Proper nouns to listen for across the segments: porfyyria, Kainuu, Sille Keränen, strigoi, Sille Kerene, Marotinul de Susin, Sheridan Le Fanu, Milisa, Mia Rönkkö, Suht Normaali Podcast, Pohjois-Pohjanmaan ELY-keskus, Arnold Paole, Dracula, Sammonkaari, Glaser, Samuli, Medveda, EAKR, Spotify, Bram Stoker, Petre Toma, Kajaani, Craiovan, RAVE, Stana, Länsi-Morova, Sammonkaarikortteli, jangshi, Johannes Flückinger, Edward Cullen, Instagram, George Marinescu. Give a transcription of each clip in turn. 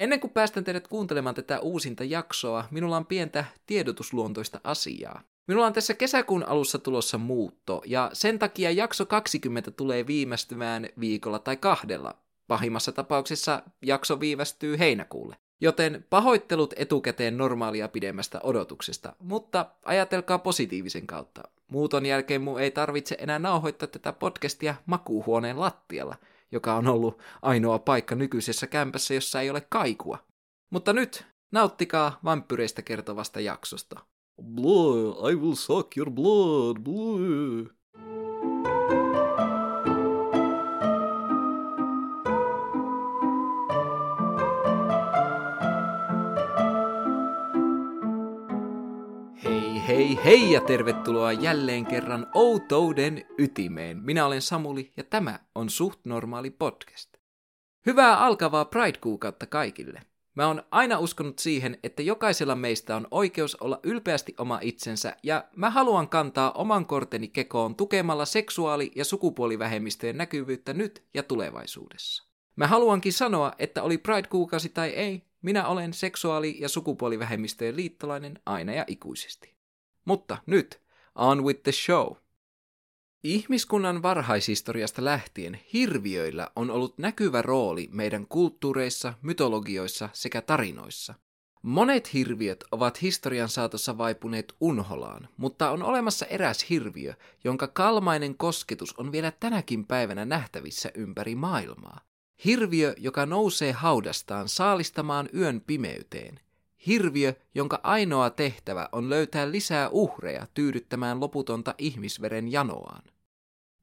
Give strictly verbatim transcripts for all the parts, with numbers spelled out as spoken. Ennen kuin päästän teidät kuuntelemaan tätä uusinta jaksoa, minulla on pientä tiedotusluontoista asiaa. Minulla on tässä kesäkuun alussa tulossa muutto, ja sen takia jakso kaksikymmentä tulee viivästymään viikolla tai kahdella. Pahimmassa tapauksessa jakso viivästyy heinäkuulle. Joten pahoittelut etukäteen normaalia pidemmästä odotuksesta, mutta ajatelkaa positiivisen kautta. Muuton jälkeen mun ei tarvitse enää nauhoittaa tätä podcastia makuuhuoneen lattialla, joka on ollut ainoa paikka nykyisessä kämpässä, jossa ei ole kaikua. Mutta nyt nauttikaa vampyreistä kertovasta jaksosta. Blood, I will suck your blood, blood. Hei hei ja tervetuloa jälleen kerran outouden ytimeen. Minä olen Samuli ja tämä on Suht Normaali Podcast. Hyvää alkavaa Pride-kuukautta kaikille. Mä oon aina uskonut siihen, että jokaisella meistä on oikeus olla ylpeästi oma itsensä ja mä haluan kantaa oman korteni kekoon tukemalla seksuaali- ja sukupuolivähemmistöjen näkyvyyttä nyt ja tulevaisuudessa. Mä haluankin sanoa, että oli Pride-kuukausi tai ei, minä olen seksuaali- ja sukupuolivähemmistöjen liittolainen aina ja ikuisesti. Mutta nyt, on with the show. Ihmiskunnan varhaishistoriasta lähtien hirviöillä on ollut näkyvä rooli meidän kulttuureissa, mytologioissa sekä tarinoissa. Monet hirviöt ovat historian saatossa vaipuneet unholaan, mutta on olemassa eräs hirviö, jonka kalmainen kosketus on vielä tänäkin päivänä nähtävissä ympäri maailmaa. Hirviö, joka nousee haudastaan saalistamaan yön pimeyteen. Hirviö, jonka ainoa tehtävä on löytää lisää uhreja tyydyttämään loputonta ihmisveren janoaan.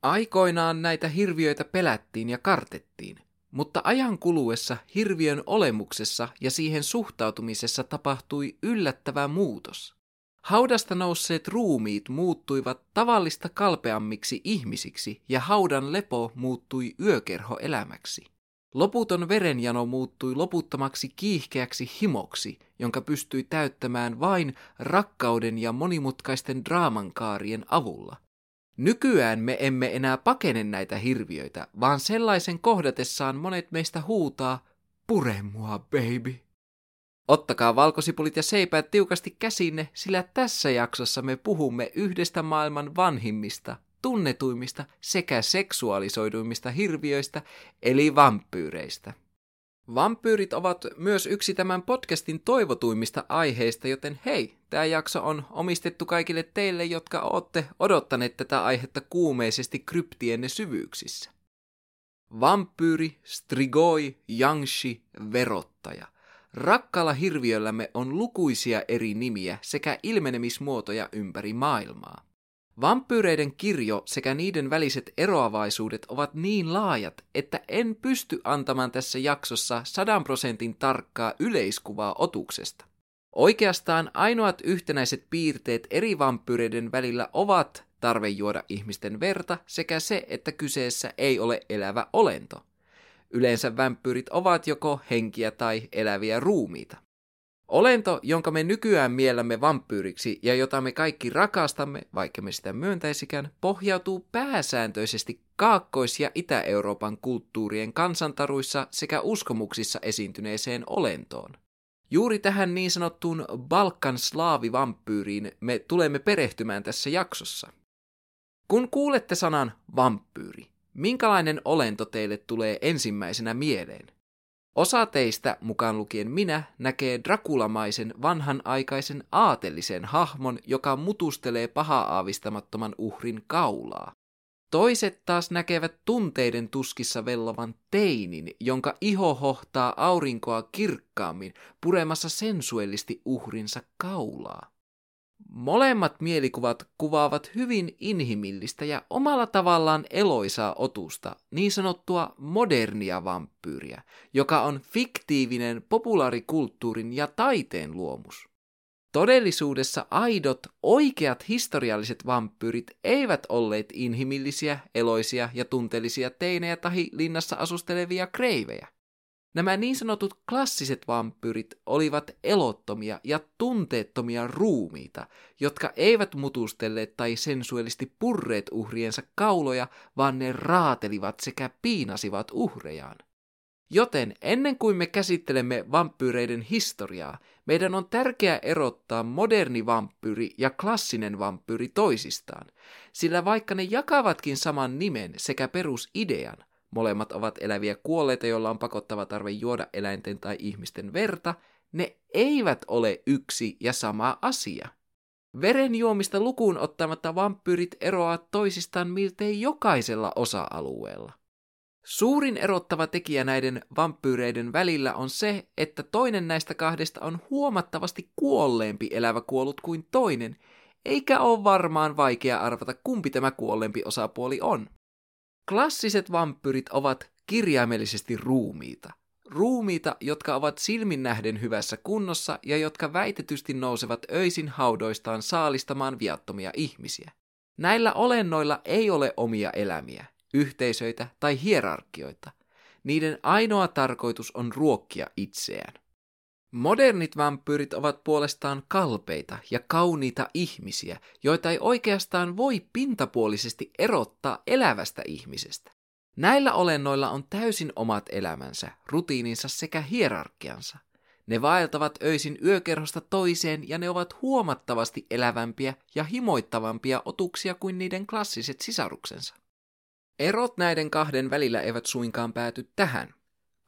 Aikoinaan näitä hirviöitä pelättiin ja kartettiin, mutta ajan kuluessa hirviön olemuksessa ja siihen suhtautumisessa tapahtui yllättävä muutos. Haudasta nousseet ruumiit muuttuivat tavallista kalpeammiksi ihmisiksi ja haudan lepo muuttui yökerhoelämäksi. Loputon verenjano muuttui loputtomaksi kiihkeäksi himoksi, jonka pystyi täyttämään vain rakkauden ja monimutkaisten draamankaarien avulla. Nykyään me emme enää pakene näitä hirviöitä, vaan sellaisen kohdatessaan monet meistä huutaa, "Pure mua, baby!" Ottakaa valkosipulit ja seipäät tiukasti käsinne, sillä tässä jaksossa me puhumme yhdestä maailman vanhimmista, tunnetuimmista sekä seksuaalisoiduimmista hirviöistä, eli vampyyreistä. Vampyyrit ovat myös yksi tämän podcastin toivotuimmista aiheista, joten hei, tämä jakso on omistettu kaikille teille, jotka olette odottaneet tätä aihetta kuumeisesti kryptienne syvyyksissä. Vampyyri, strigoi, jangshi, verottaja. Rakkaalla hirviöllämme on lukuisia eri nimiä sekä ilmenemismuotoja ympäri maailmaa. Vampyyreiden kirjo sekä niiden väliset eroavaisuudet ovat niin laajat, että en pysty antamaan tässä jaksossa sadan prosentin tarkkaa yleiskuvaa otuksesta. Oikeastaan ainoat yhtenäiset piirteet eri vampyyreiden välillä ovat tarve juoda ihmisten verta sekä se, että kyseessä ei ole elävä olento. Yleensä vampyyrit ovat joko henkiä tai eläviä ruumiita. Olento, jonka me nykyään miellämme vampyyriksi ja jota me kaikki rakastamme, vaikka me sitä myöntäisikään, pohjautuu pääsääntöisesti Kaakkois- ja Itä-Euroopan kulttuurien kansantaruissa sekä uskomuksissa esiintyneeseen olentoon. Juuri tähän niin sanottuun Balkan slaavivampyyriin me tulemme perehtymään tässä jaksossa. Kun kuulette sanan vampyyri, minkälainen olento teille tulee ensimmäisenä mieleen? Osa teistä, mukaan lukien minä, näkee drakulamaisen vanhanaikaisen aatelisen hahmon, joka mutustelee pahaa aavistamattoman uhrin kaulaa. Toiset taas näkevät tunteiden tuskissa vellovan teinin, jonka iho hohtaa aurinkoa kirkkaammin, puremassa sensuellisti uhrinsa kaulaa. Molemmat mielikuvat kuvaavat hyvin inhimillistä ja omalla tavallaan eloisaa otusta, niin sanottua modernia vampyyriä, joka on fiktiivinen populaarikulttuurin ja taiteen luomus. Todellisuudessa aidot, oikeat historialliset vampyyrit eivät olleet inhimillisiä, eloisia ja tunteellisia teinejä tahi linnassa asustelevia kreivejä. Nämä niin sanotut klassiset vampyyrit olivat elottomia ja tunteettomia ruumiita, jotka eivät mutustelleet tai sensuellisesti purreet uhriensa kauloja, vaan ne raatelivat sekä piinasivat uhrejaan. Joten ennen kuin me käsittelemme vampyyreiden historiaa, meidän on tärkeää erottaa moderni vampyyri ja klassinen vampyyri toisistaan, sillä vaikka ne jakavatkin saman nimen sekä perusidean, molemmat ovat eläviä kuolleita, joilla on pakottava tarve juoda eläinten tai ihmisten verta, ne eivät ole yksi ja sama asia. Veren juomista lukuun ottamatta vampyyrit eroavat toisistaan miltei jokaisella osa-alueella. Suurin erottava tekijä näiden vampyyreiden välillä on se, että toinen näistä kahdesta on huomattavasti kuolleempi elävä kuollut kuin toinen, eikä ole varmaan vaikea arvata, kumpi tämä kuolleempi osapuoli on. Klassiset vampyyrit ovat kirjaimellisesti ruumiita. Ruumiita, jotka ovat silmin nähden hyvässä kunnossa ja jotka väitetysti nousevat öisin haudoistaan saalistamaan viattomia ihmisiä. Näillä olennoilla ei ole omia elämiä, yhteisöitä tai hierarkioita. Niiden ainoa tarkoitus on ruokkia itseään. Modernit vampyyrit ovat puolestaan kalpeita ja kauniita ihmisiä, joita ei oikeastaan voi pintapuolisesti erottaa elävästä ihmisestä. Näillä olennoilla on täysin omat elämänsä, rutiininsa sekä hierarkiansa. Ne vaeltavat öisin yökerhosta toiseen ja ne ovat huomattavasti elävämpiä ja himoittavampia otuksia kuin niiden klassiset sisaruksensa. Erot näiden kahden välillä eivät suinkaan pääty tähän.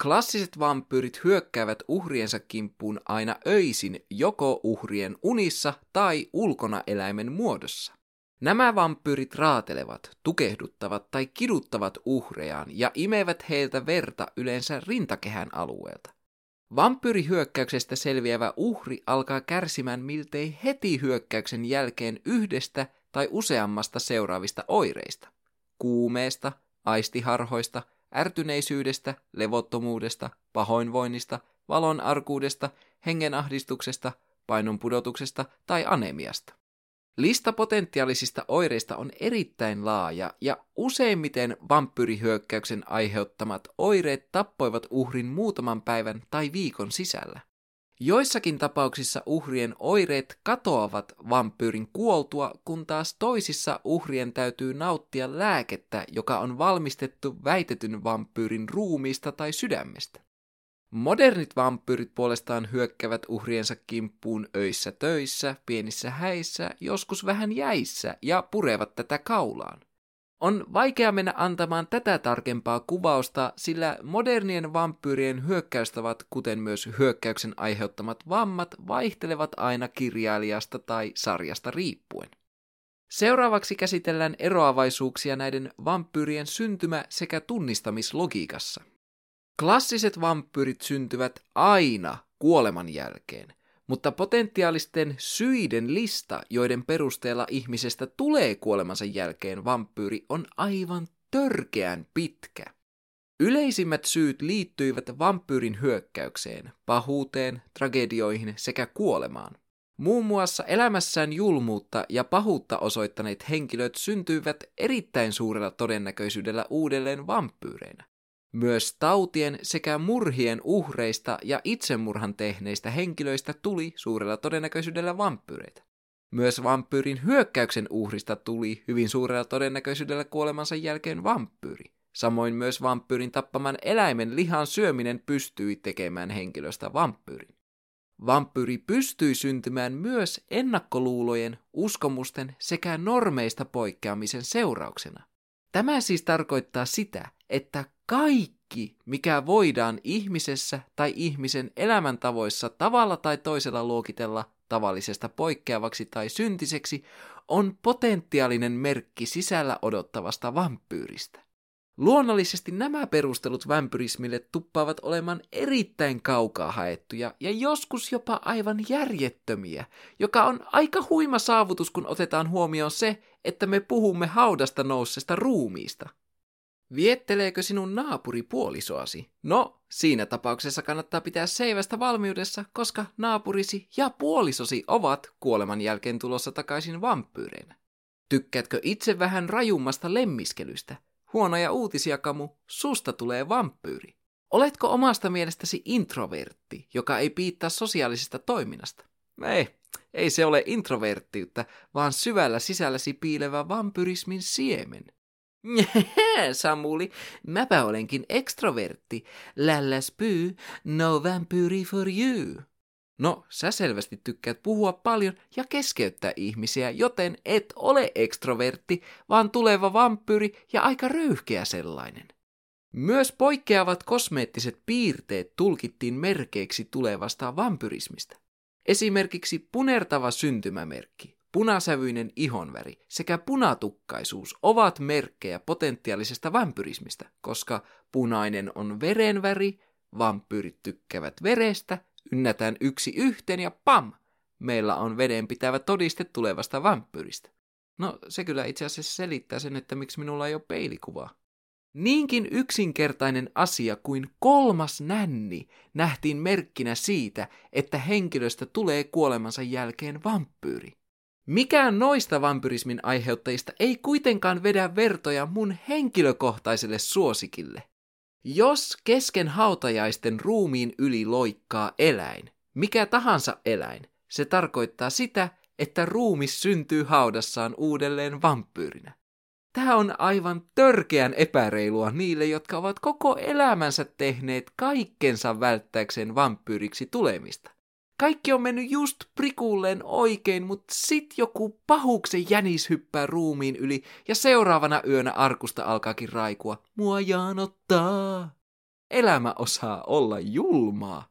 Klassiset vampyyrit hyökkäävät uhriensa kimppuun aina öisin joko uhrien unissa tai ulkona eläimen muodossa. Nämä vampyyrit raatelevat, tukehduttavat tai kiduttavat uhrejaan ja imevät heiltä verta yleensä rintakehän alueelta. Vampyyrihyökkäyksestä selviävä uhri alkaa kärsimään miltei heti hyökkäyksen jälkeen yhdestä tai useammasta seuraavista oireista. Kuumeesta, aistiharhoista, ärtyneisyydestä, levottomuudesta, pahoinvoinnista, valonarkuudesta, hengenahdistuksesta, painonpudotuksesta tai anemiasta. Lista potentiaalisista oireista on erittäin laaja ja useimmiten vampyyrihyökkäyksen aiheuttamat oireet tappoivat uhrin muutaman päivän tai viikon sisällä. Joissakin tapauksissa uhrien oireet katoavat vampyyrin kuoltua, kun taas toisissa uhrien täytyy nauttia lääkettä, joka on valmistettu väitetyn vampyyrin ruumiista tai sydämestä. Modernit vampyyrit puolestaan hyökkäävät uhriensa kimppuun öissä töissä, pienissä häissä, joskus vähän jäissä ja purevat tätä kaulaan. On vaikea mennä antamaan tätä tarkempaa kuvausta, sillä modernien vampyyrien hyökkäystavat, kuten myös hyökkäyksen aiheuttamat vammat, vaihtelevat aina kirjailijasta tai sarjasta riippuen. Seuraavaksi käsitellään eroavaisuuksia näiden vampyyrien syntymä- sekä tunnistamislogiikassa. Klassiset vampyyrit syntyvät aina kuoleman jälkeen, mutta potentiaalisten syiden lista, joiden perusteella ihmisestä tulee kuolemansa jälkeen vampyyri, on aivan törkeän pitkä. Yleisimmät syyt liittyivät vampyyrin hyökkäykseen, pahuuteen, tragedioihin sekä kuolemaan. Muun muassa elämässään julmuutta ja pahuutta osoittaneet henkilöt syntyivät erittäin suurella todennäköisyydellä uudelleen vampyyreinä. Myös tautien sekä murhien uhreista ja itsemurhan tehneistä henkilöistä tuli suurella todennäköisyydellä vampyyreitä. Myös vampyyrin hyökkäyksen uhrista tuli hyvin suurella todennäköisyydellä kuolemansa jälkeen vampyyri. Samoin myös vampyyrin tappaman eläimen lihan syöminen pystyi tekemään henkilöstä vampyyrin. Vampyyri pystyi syntymään myös ennakkoluulojen, uskomusten sekä normeista poikkeamisen seurauksena. Tämä siis tarkoittaa sitä, että kaikki, mikä voidaan ihmisessä tai ihmisen elämäntavoissa tavalla tai toisella luokitella tavallisesta poikkeavaksi tai syntiseksi, on potentiaalinen merkki sisällä odottavasta vampyyristä. Luonnollisesti nämä perustelut vampyrismille tuppaavat olemaan erittäin kaukaa haettuja ja joskus jopa aivan järjettömiä, joka on aika huima saavutus, kun otetaan huomioon se, että me puhumme haudasta nousseesta ruumiista. Vietteleekö sinun naapuri puolisoasi? No, siinä tapauksessa kannattaa pitää seivästä valmiudessa, koska naapurisi ja puolisosi ovat kuoleman jälkeen tulossa takaisin vampyyreinä. Tykkäätkö itse vähän rajummasta lemmiskelystä? Huonoja uutisia, kamu, susta tulee vampyyri. Oletko omasta mielestäsi introvertti, joka ei piittaa sosiaalisesta toiminnasta? Ei, ei se ole introverttiyttä, vaan syvällä sisälläsi piilevä vampyrismin siemen. Njehe, Samuli, mäpä olenkin ekstrovertti. Lälläs pyy, no vampyyri for you. No, sä selvästi tykkäät puhua paljon ja keskeyttää ihmisiä, joten et ole ekstrovertti, vaan tuleva vampyyri ja aika röyhkeä sellainen. Myös poikkeavat kosmeettiset piirteet tulkittiin merkeiksi tulevasta vampyrismistä. Esimerkiksi punertava syntymämerkki, punasävyinen ihonväri sekä punatukkaisuus ovat merkkejä potentiaalisesta vampyrismistä, koska punainen on verenväri, vampyyrit tykkäävät verestä, ynnätään yksi yhteen ja pam! Meillä on vedenpitävä todiste tulevasta vampyyristä. No, se kyllä itse asiassa selittää sen, että miksi minulla ei ole peilikuvaa. Niinkin yksinkertainen asia kuin kolmas nänni nähtiin merkkinä siitä, että henkilöstä tulee kuolemansa jälkeen vampyyri. Mikään noista vampyrismin aiheuttajista ei kuitenkaan vedä vertoja mun henkilökohtaiselle suosikille. Jos kesken hautajaisten ruumiin yli loikkaa eläin, mikä tahansa eläin, se tarkoittaa sitä, että ruumis syntyy haudassaan uudelleen vampyyrinä. Tämä on aivan törkeän epäreilua niille, jotka ovat koko elämänsä tehneet kaikkensa välttääkseen vampyyriksi tulemista. Kaikki on mennyt just prikulleen oikein, mutta sit joku pahuksen jänis hyppää ruumiin yli ja seuraavana yönä arkusta alkaakin raikua. Mua jaanottaa. Elämä osaa olla julmaa.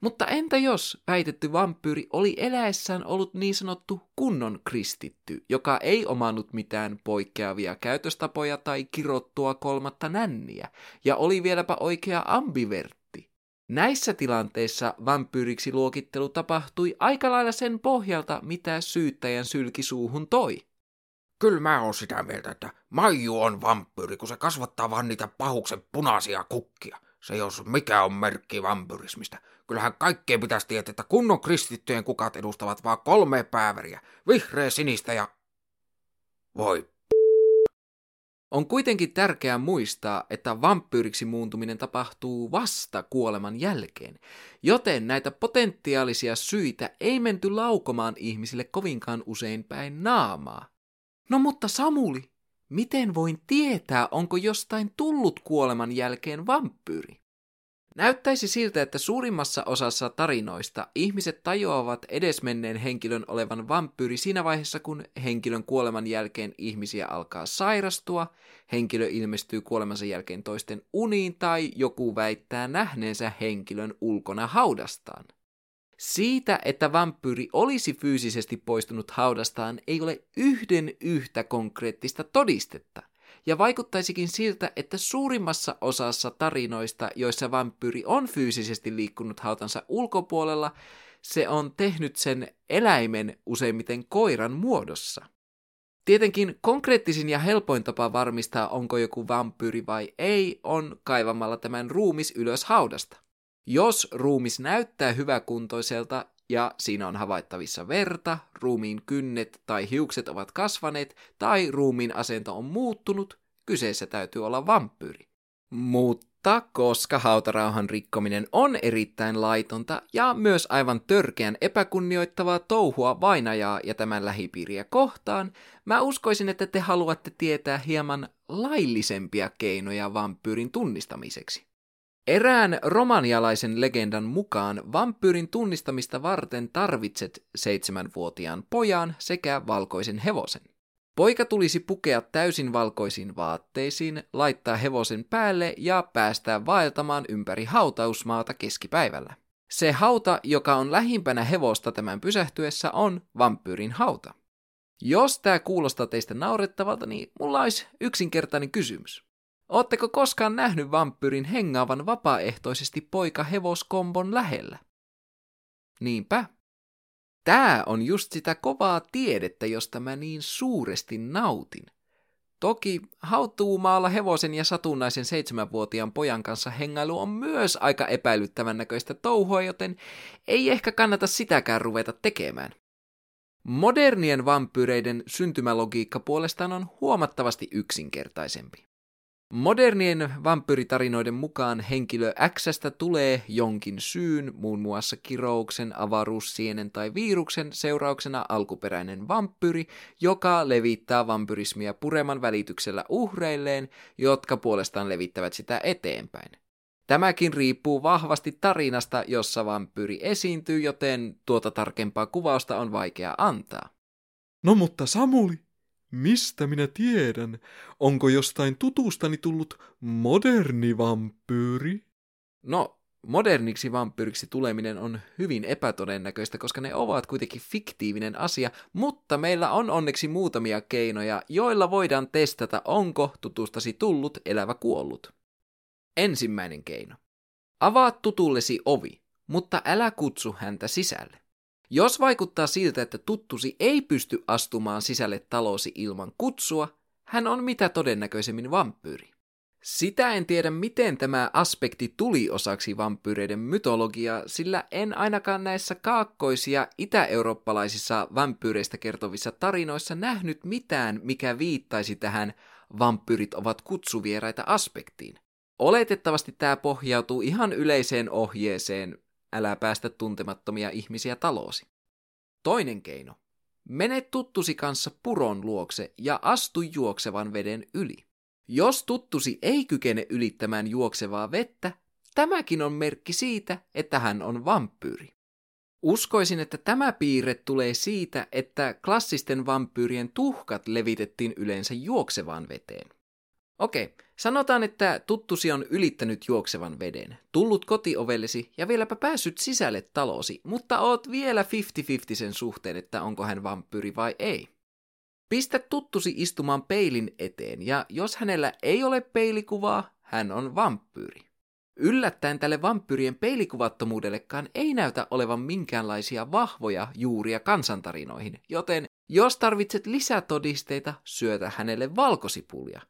Mutta entä jos väitetty vampyyri oli eläessään ollut niin sanottu kunnon kristitty, joka ei omannut mitään poikkeavia käytöstapoja tai kirottua kolmatta nänniä, ja oli vieläpä oikea ambivertti? Näissä tilanteissa vampyyriksi luokittelu tapahtui aika lailla sen pohjalta, mitä syyttäjän sylki suuhun toi. Kyllä mä oon sitä mieltä, että Maiju on vampyyri, kun se kasvattaa vaan niitä pahuksen punaisia kukkia. Se jos mikä on merkki vampyrismistä. Kyllähän kaikkeen pitäisi tietää, että kunnon kristittyjen kukat edustavat vaan kolme pääväriä. Vihreä, sinistä ja... Voi p... On kuitenkin tärkeää muistaa, että vampyyriksi muuntuminen tapahtuu vasta kuoleman jälkeen, joten näitä potentiaalisia syitä ei menty laukomaan ihmisille kovinkaan usein päin naamaa. No mutta Samuli... Miten voin tietää, onko jostain tullut kuoleman jälkeen vampyyri? Näyttäisi siltä, että suurimmassa osassa tarinoista ihmiset tajuavat edesmenneen henkilön olevan vampyyri siinä vaiheessa, kun henkilön kuoleman jälkeen ihmisiä alkaa sairastua, henkilö ilmestyy kuolemansa jälkeen toisten uniin tai joku väittää nähneensä henkilön ulkona haudastaan. Siitä, että vampyyri olisi fyysisesti poistunut haudastaan, ei ole yhden yhtä konkreettista todistetta, ja vaikuttaisikin siltä, että suurimmassa osassa tarinoista, joissa vampyyri on fyysisesti liikkunut hautansa ulkopuolella, se on tehnyt sen eläimen useimmiten koiran muodossa. Tietenkin konkreettisin ja helpoin tapa varmistaa, onko joku vampyyri vai ei, on kaivamalla tämän ruumis ylös haudasta. Jos ruumis näyttää hyväkuntoiselta ja siinä on havaittavissa verta, ruumiin kynnet tai hiukset ovat kasvaneet tai ruumiin asento on muuttunut, kyseessä täytyy olla vampyyri. Mutta koska hautarauhan rikkominen on erittäin laitonta ja myös aivan törkeän epäkunnioittavaa touhua vainajaa ja tämän lähipiiriä kohtaan, mä uskoisin, että te haluatte tietää hieman laillisempia keinoja vampyyrin tunnistamiseksi. Erään romanialaisen legendan mukaan vampyyrin tunnistamista varten tarvitset seitsemänvuotiaan pojan sekä valkoisen hevosen. Poika tulisi pukea täysin valkoisiin vaatteisiin, laittaa hevosen päälle ja päästää vaeltamaan ympäri hautausmaata keskipäivällä. Se hauta, joka on lähimpänä hevosta tämän pysähtyessä, on vampyyrin hauta. Jos tämä kuulostaa teistä naurettavalta, niin mulla olisi yksinkertainen kysymys. Ootteko koskaan nähnyt vampyyrin hengaavan vapaaehtoisesti poika-hevoskombon lähellä? Niinpä. Tää on just sitä kovaa tiedettä, josta mä niin suuresti nautin. Toki hautuumaalla hevosen ja satunnaisen seitsemänvuotiaan pojan kanssa hengailu on myös aika epäilyttävän näköistä touhua, joten ei ehkä kannata sitäkään ruveta tekemään. Modernien vampyyreiden syntymälogiikka puolestaan on huomattavasti yksinkertaisempi. Modernien vampyyritarinoiden mukaan henkilö X:stä tulee jonkin syyn, muun muassa kirouksen, avaruussienen tai viruksen seurauksena alkuperäinen vampyyri, joka levittää vampyrismia pureman välityksellä uhreilleen, jotka puolestaan levittävät sitä eteenpäin. Tämäkin riippuu vahvasti tarinasta, jossa vampyyri esiintyy, joten tuota tarkempaa kuvausta on vaikea antaa. No mutta Samuli, mistä minä tiedän? Onko jostain tutustani tullut moderni vampyyri? No, moderniksi vampyyriksi tuleminen on hyvin epätodennäköistä, koska ne ovat kuitenkin fiktiivinen asia, mutta meillä on onneksi muutamia keinoja, joilla voidaan testata, onko tutustasi tullut elävä kuollut. Ensimmäinen keino. Avaa tutullesi ovi, mutta älä kutsu häntä sisälle. Jos vaikuttaa siltä, että tuttusi ei pysty astumaan sisälle talosi ilman kutsua, hän on mitä todennäköisemmin vampyyri. Sitä en tiedä, miten tämä aspekti tuli osaksi vampyyreiden mytologiaa, sillä en ainakaan näissä kaakkoisia itä-eurooppalaisissa vampyyreistä kertovissa tarinoissa nähnyt mitään, mikä viittaisi tähän vampyyrit ovat kutsuvieraita aspektiin. Oletettavasti tämä pohjautuu ihan yleiseen ohjeeseen, älä päästä tuntemattomia ihmisiä taloosi. Toinen keino. Mene tuttusi kanssa puron luokse ja astu juoksevan veden yli. Jos tuttusi ei kykene ylittämään juoksevaa vettä, tämäkin on merkki siitä, että hän on vampyyri. Uskoisin, että tämä piirre tulee siitä, että klassisten vampyyrien tuhkat levitettiin yleensä juoksevaan veteen. Okei, sanotaan, että tuttusi on ylittänyt juoksevan veden, tullut kotiovellesi ja vieläpä päässyt sisälle talosi, mutta oot vielä viisikymmentä viisikymmentä sen suhteen, että onko hän vampyyri vai ei. Pistä tuttusi istumaan peilin eteen, ja jos hänellä ei ole peilikuvaa, hän on vampyyri. Yllättäen tälle vampyyrien peilikuvattomuudellekaan ei näytä olevan minkäänlaisia vahvoja juuria kansantarinoihin, joten jos tarvitset lisätodisteita, syötä hänelle valkosipulia.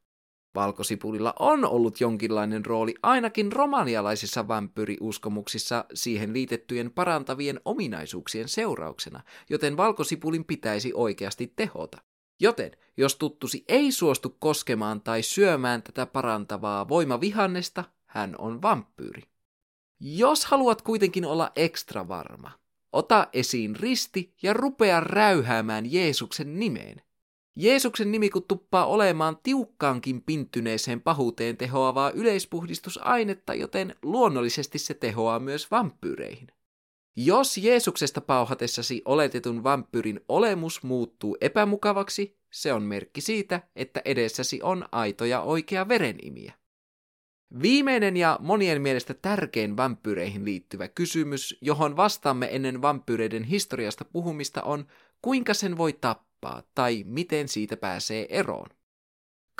Valkosipulilla on ollut jonkinlainen rooli ainakin romanialaisissa vampyyriuskomuksissa siihen liitettyjen parantavien ominaisuuksien seurauksena, joten valkosipulin pitäisi oikeasti tehota. Joten, jos tuttusi ei suostu koskemaan tai syömään tätä parantavaa voimavihannesta, hän on vampyyri. Jos haluat kuitenkin olla ekstra varma, ota esiin risti ja rupea räyhäämään Jeesuksen nimeen. Jeesuksen nimi kun tuppaa olemaan tiukkaankin pinttyneeseen pahuuteen tehoavaa yleispuhdistusainetta, joten luonnollisesti se tehoaa myös vampyyreihin. Jos Jeesuksesta pauhatessasi oletetun vampyyrin olemus muuttuu epämukavaksi, se on merkki siitä, että edessäsi on aito ja oikea verenimiä. Viimeinen ja monien mielestä tärkein vampyyreihin liittyvä kysymys, johon vastaamme ennen vampyyreiden historiasta puhumista on, kuinka sen voi tappaa tai miten siitä pääsee eroon.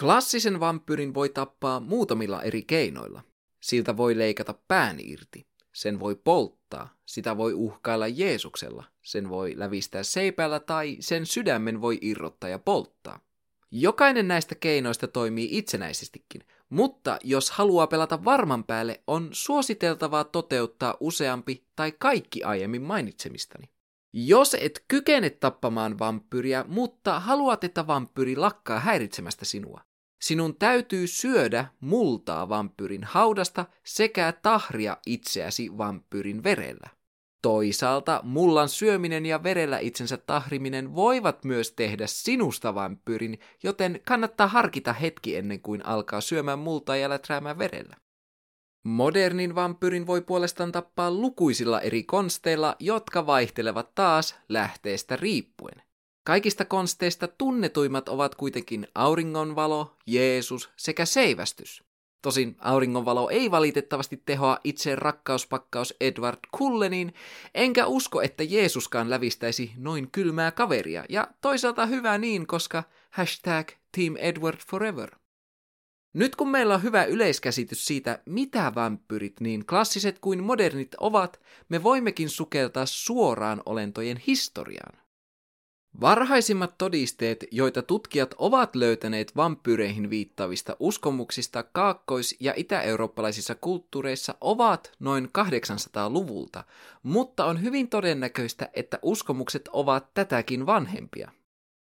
Klassisen vampyyrin voi tappaa muutamilla eri keinoilla. Siltä voi leikata pään irti, sen voi polttaa, sitä voi uhkailla Jeesuksella, sen voi lävistää seipäällä tai sen sydämen voi irrottaa ja polttaa. Jokainen näistä keinoista toimii itsenäisestikin, mutta jos haluaa pelata varman päälle, on suositeltavaa toteuttaa useampi tai kaikki aiemmin mainitsemistani. Jos et kykene tappamaan vampyyriä, mutta haluat, että vampyyri lakkaa häiritsemästä sinua, sinun täytyy syödä multaa vampyyrin haudasta sekä tahria itseäsi vampyyrin verellä. Toisaalta mullan syöminen ja verellä itsensä tahriminen voivat myös tehdä sinusta vampyyrin, joten kannattaa harkita hetki ennen kuin alkaa syömään multaa ja läträämään verellä. Modernin vampyyrin voi puolestaan tappaa lukuisilla eri konsteilla, jotka vaihtelevat taas lähteestä riippuen. Kaikista konsteista tunnetuimmat ovat kuitenkin auringonvalo, Jeesus sekä seivästys. Tosin auringonvalo ei valitettavasti tehoa itse rakkauspakkaus Edward Cullenin, enkä usko, että Jeesuskaan lävistäisi noin kylmää kaveria, ja toisaalta hyvä niin, koska hashtag Team Edward Forever. Nyt kun meillä on hyvä yleiskäsitys siitä, mitä vampyyrit niin klassiset kuin modernit ovat, me voimmekin sukeltaa suoraan olentojen historiaan. Varhaisimmat todisteet, joita tutkijat ovat löytäneet vampyyreihin viittaavista uskomuksista kaakkois- ja itä-eurooppalaisissa kulttuureissa, ovat noin kahdeksansataaluvulta, mutta on hyvin todennäköistä, että uskomukset ovat tätäkin vanhempia.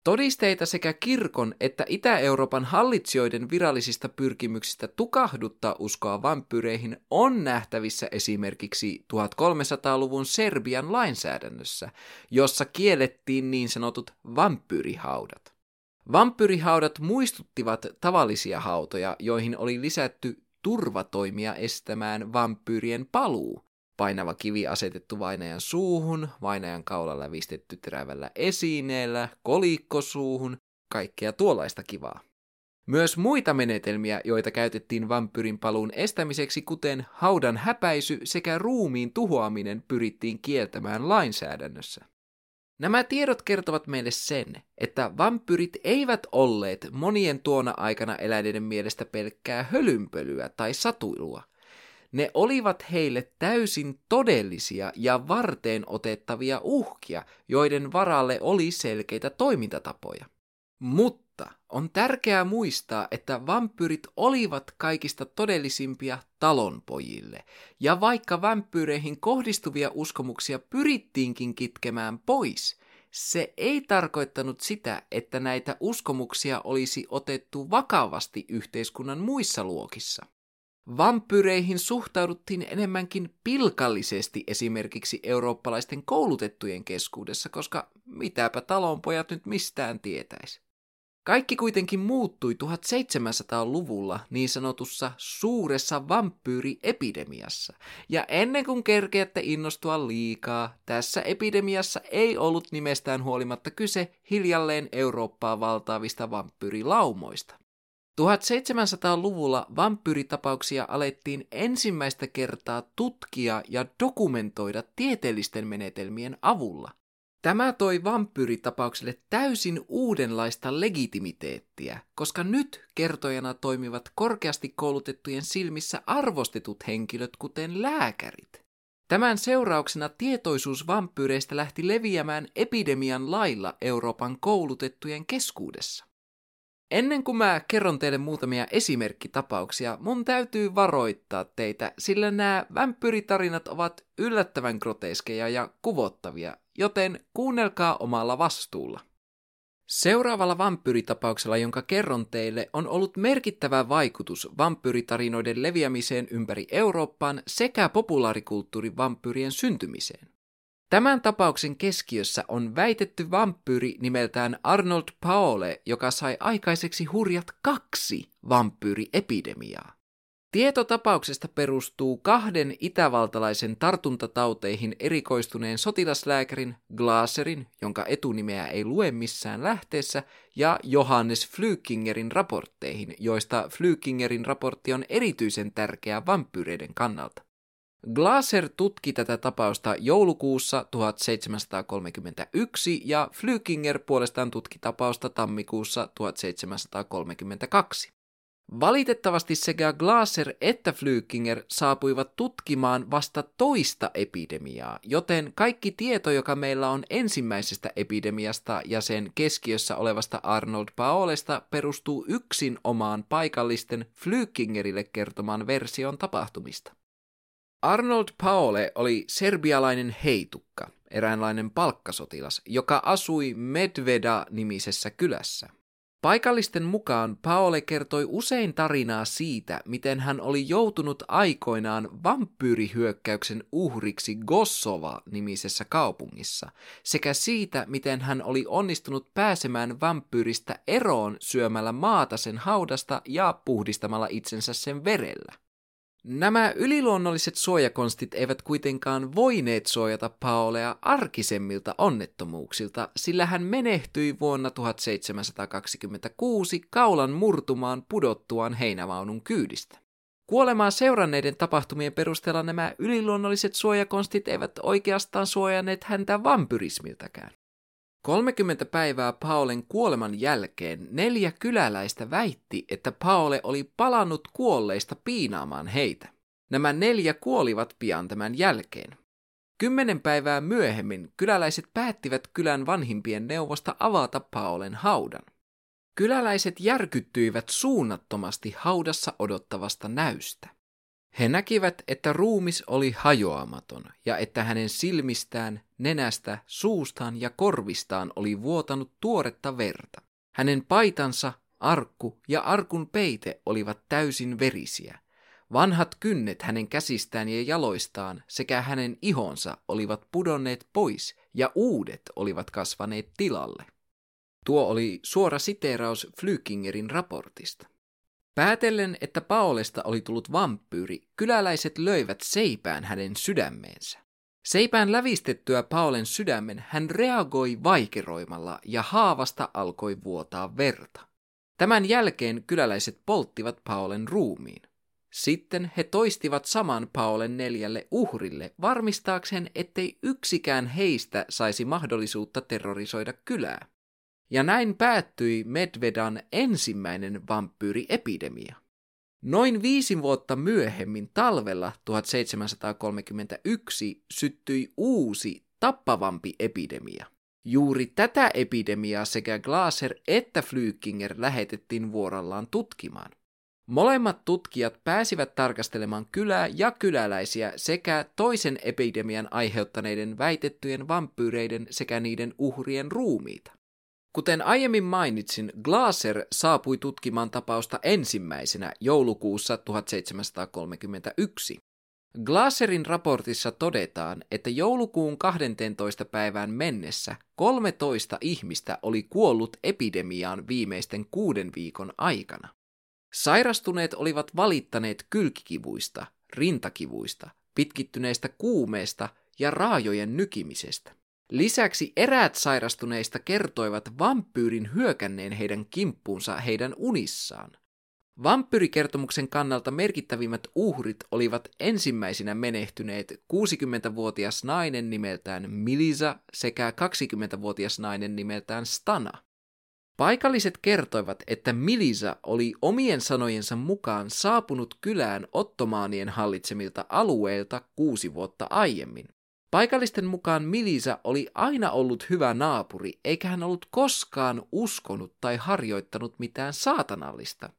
Todisteita sekä kirkon että Itä-Euroopan hallitsijoiden virallisista pyrkimyksistä tukahduttaa uskoa vampyyreihin on nähtävissä esimerkiksi tuhatkolmesataaluvun Serbian lainsäädännössä, jossa kiellettiin niin sanotut vampyyrihaudat. Vampyyrihaudat muistuttivat tavallisia hautoja, joihin oli lisätty turvatoimia estämään vampyyrien paluu. Painava kivi asetettu vainajan suuhun, vainajan kaula lävistetty terävällä esineellä, kolikko suuhun, kaikkea tuollaista kivaa. Myös muita menetelmiä, joita käytettiin vampyyrin paluun estämiseksi, kuten haudan häpäisy sekä ruumiin tuhoaminen, pyrittiin kieltämään lainsäädännössä. Nämä tiedot kertovat meille sen, että vampyyrit eivät olleet monien tuona aikana eläneiden mielestä pelkkää hölympölyä tai satuilua. Ne olivat heille täysin todellisia ja varteen otettavia uhkia, joiden varalle oli selkeitä toimintatapoja. Mutta on tärkeää muistaa, että vampyyrit olivat kaikista todellisimpia talonpojille, ja vaikka vampyyreihin kohdistuvia uskomuksia pyrittiinkin kitkemään pois, se ei tarkoittanut sitä, että näitä uskomuksia olisi otettu vakavasti yhteiskunnan muissa luokissa. Vampyyreihin suhtauduttiin enemmänkin pilkallisesti esimerkiksi eurooppalaisten koulutettujen keskuudessa, koska mitäpä talonpojat nyt mistään tietäisi. Kaikki kuitenkin muuttui seitsemäntoistasataa-luvulla niin sanotussa suuressa vampyyriepidemiassa, ja ennen kuin kerkeätte innostua liikaa, tässä epidemiassa ei ollut nimestään huolimatta kyse hiljalleen Eurooppaa valtaavista vampyyrilaumoista. seitsemäntoistasataa-luvulla vampyyritapauksia alettiin ensimmäistä kertaa tutkia ja dokumentoida tieteellisten menetelmien avulla. Tämä toi vampyyritapaukselle täysin uudenlaista legitimiteettiä, koska nyt kertojana toimivat korkeasti koulutettujen silmissä arvostetut henkilöt kuten lääkärit. Tämän seurauksena tietoisuus vampyyreistä lähti leviämään epidemian lailla Euroopan koulutettujen keskuudessa. Ennen kuin mä kerron teille muutamia esimerkkitapauksia, mun täytyy varoittaa teitä, sillä nämä vampyyritarinat ovat yllättävän groteskeja ja kuvottavia, joten kuunnelkaa omalla vastuulla. Seuraavalla vampyyritapauksella, jonka kerron teille, on ollut merkittävä vaikutus vampyyritarinoiden leviämiseen ympäri Eurooppaan sekä populaarikulttuurin vampyyrien syntymiseen. Tämän tapauksen keskiössä on väitetty vampyyri nimeltään Arnold Paole, joka sai aikaiseksi hurjat kaksi vampyyriepidemiaa. Tieto tapauksesta perustuu kahden itävaltalaisen tartuntatauteihin erikoistuneen sotilaslääkärin Glaserin, jonka etunimeä ei lue missään lähteessä, ja Johannes Flückingerin raportteihin, joista Flückingerin raportti on erityisen tärkeä vampyyreiden kannalta. Glaser tutki tätä tapausta joulukuussa seitsemäntoistakolmekymmentäyksi ja Flückinger puolestaan tutki tapausta tammikuussa seitsemäntoistakolmekymmentäkaksi. Valitettavasti sekä Glaser että Flückinger saapuivat tutkimaan vasta toista epidemiaa, joten kaikki tieto, joka meillä on ensimmäisestä epidemiasta ja sen keskiössä olevasta Arnold Paolesta, perustuu yksin omaan paikallisten Flückingerille kertomaan version tapahtumista. Arnold Paole oli serbialainen heitukka, eräänlainen palkkasotilas, joka asui Medveda-nimisessä kylässä. Paikallisten mukaan Paole kertoi usein tarinaa siitä, miten hän oli joutunut aikoinaan vampyyrihyökkäyksen uhriksi Gossova-nimisessä kaupungissa, sekä siitä, miten hän oli onnistunut pääsemään vampyyristä eroon syömällä maata sen haudasta ja puhdistamalla itsensä sen verellä. Nämä yliluonnolliset suojakonstit eivät kuitenkaan voineet suojata Paolea arkisemmilta onnettomuuksilta, sillä hän menehtyi vuonna seitsemäntoistakaksikymmentäkuusi kaulan murtumaan pudottuaan heinävaunun kyydistä. Kuolemaa seuranneiden tapahtumien perusteella nämä yliluonnolliset suojakonstit eivät oikeastaan suojanneet häntä vampyrismiltäkään. kolmekymmentä päivää Paolen kuoleman jälkeen neljä kyläläistä väitti, että Paole oli palannut kuolleista piinaamaan heitä. Nämä neljä kuolivat pian tämän jälkeen. Kymmenen päivää myöhemmin kyläläiset päättivät kylän vanhimpien neuvosta avata Paolen haudan. Kyläläiset järkyttyivät suunnattomasti haudassa odottavasta näystä. He näkivät, että ruumis oli hajoamaton ja että hänen silmistään, nenästä, suustaan ja korvistaan oli vuotanut tuoretta verta. Hänen paitansa, arkku ja arkun peite olivat täysin verisiä. Vanhat kynnet hänen käsistään ja jaloistaan sekä hänen ihonsa olivat pudonneet pois ja uudet olivat kasvaneet tilalle. Tuo oli suora siteeraus Flückingerin raportista. Päätellen, että Paolesta oli tullut vampyyri, kyläläiset löivät seipään hänen sydämeensä. Seipään lävistettyä Paolen sydämen hän reagoi vaikeroimalla ja haavasta alkoi vuotaa verta. Tämän jälkeen kyläläiset polttivat Paolen ruumiin. Sitten he toistivat saman Paolen neljälle uhrille varmistaakseen, ettei yksikään heistä saisi mahdollisuutta terrorisoida kylää. Ja näin päättyi Medvedan ensimmäinen vampyyriepidemia. Noin viisi vuotta myöhemmin talvella tuhatseitsemänsataakolmekymmentäyksi syttyi uusi, tappavampi epidemia. Juuri tätä epidemiaa sekä Glaser että Flückinger lähetettiin vuorollaan tutkimaan. Molemmat tutkijat pääsivät tarkastelemaan kylää ja kyläläisiä sekä toisen epidemian aiheuttaneiden väitettyjen vampyyreiden sekä niiden uhrien ruumiita. Kuten aiemmin mainitsin, Glaser saapui tutkimaan tapausta ensimmäisenä joulukuussa tuhatseitsemänsataakolmekymmentäyksi. Glaserin raportissa todetaan, että joulukuun kahdenteentoista päivään mennessä kolmetoista ihmistä oli kuollut epidemiaan viimeisten kuuden viikon aikana. Sairastuneet olivat valittaneet kylkikivuista, rintakivuista, pitkittyneistä kuumeesta ja raajojen nykimisestä. Lisäksi eräät sairastuneista kertoivat vampyyrin hyökänneen heidän kimppuunsa heidän unissaan. Vampyyrikertomuksen kannalta merkittävimmät uhrit olivat ensimmäisinä menehtyneet kuusikymmentävuotias nainen nimeltään Milisa sekä kaksikymmentävuotias nainen nimeltään Stana. Paikalliset kertoivat, että Milisa oli omien sanojensa mukaan saapunut kylään ottomaanien hallitsemilta alueilta kuusi vuotta aiemmin. Paikallisten mukaan Milisa oli aina ollut hyvä naapuri, eikä hän ollut koskaan uskonut tai harjoittanut mitään saatanallista.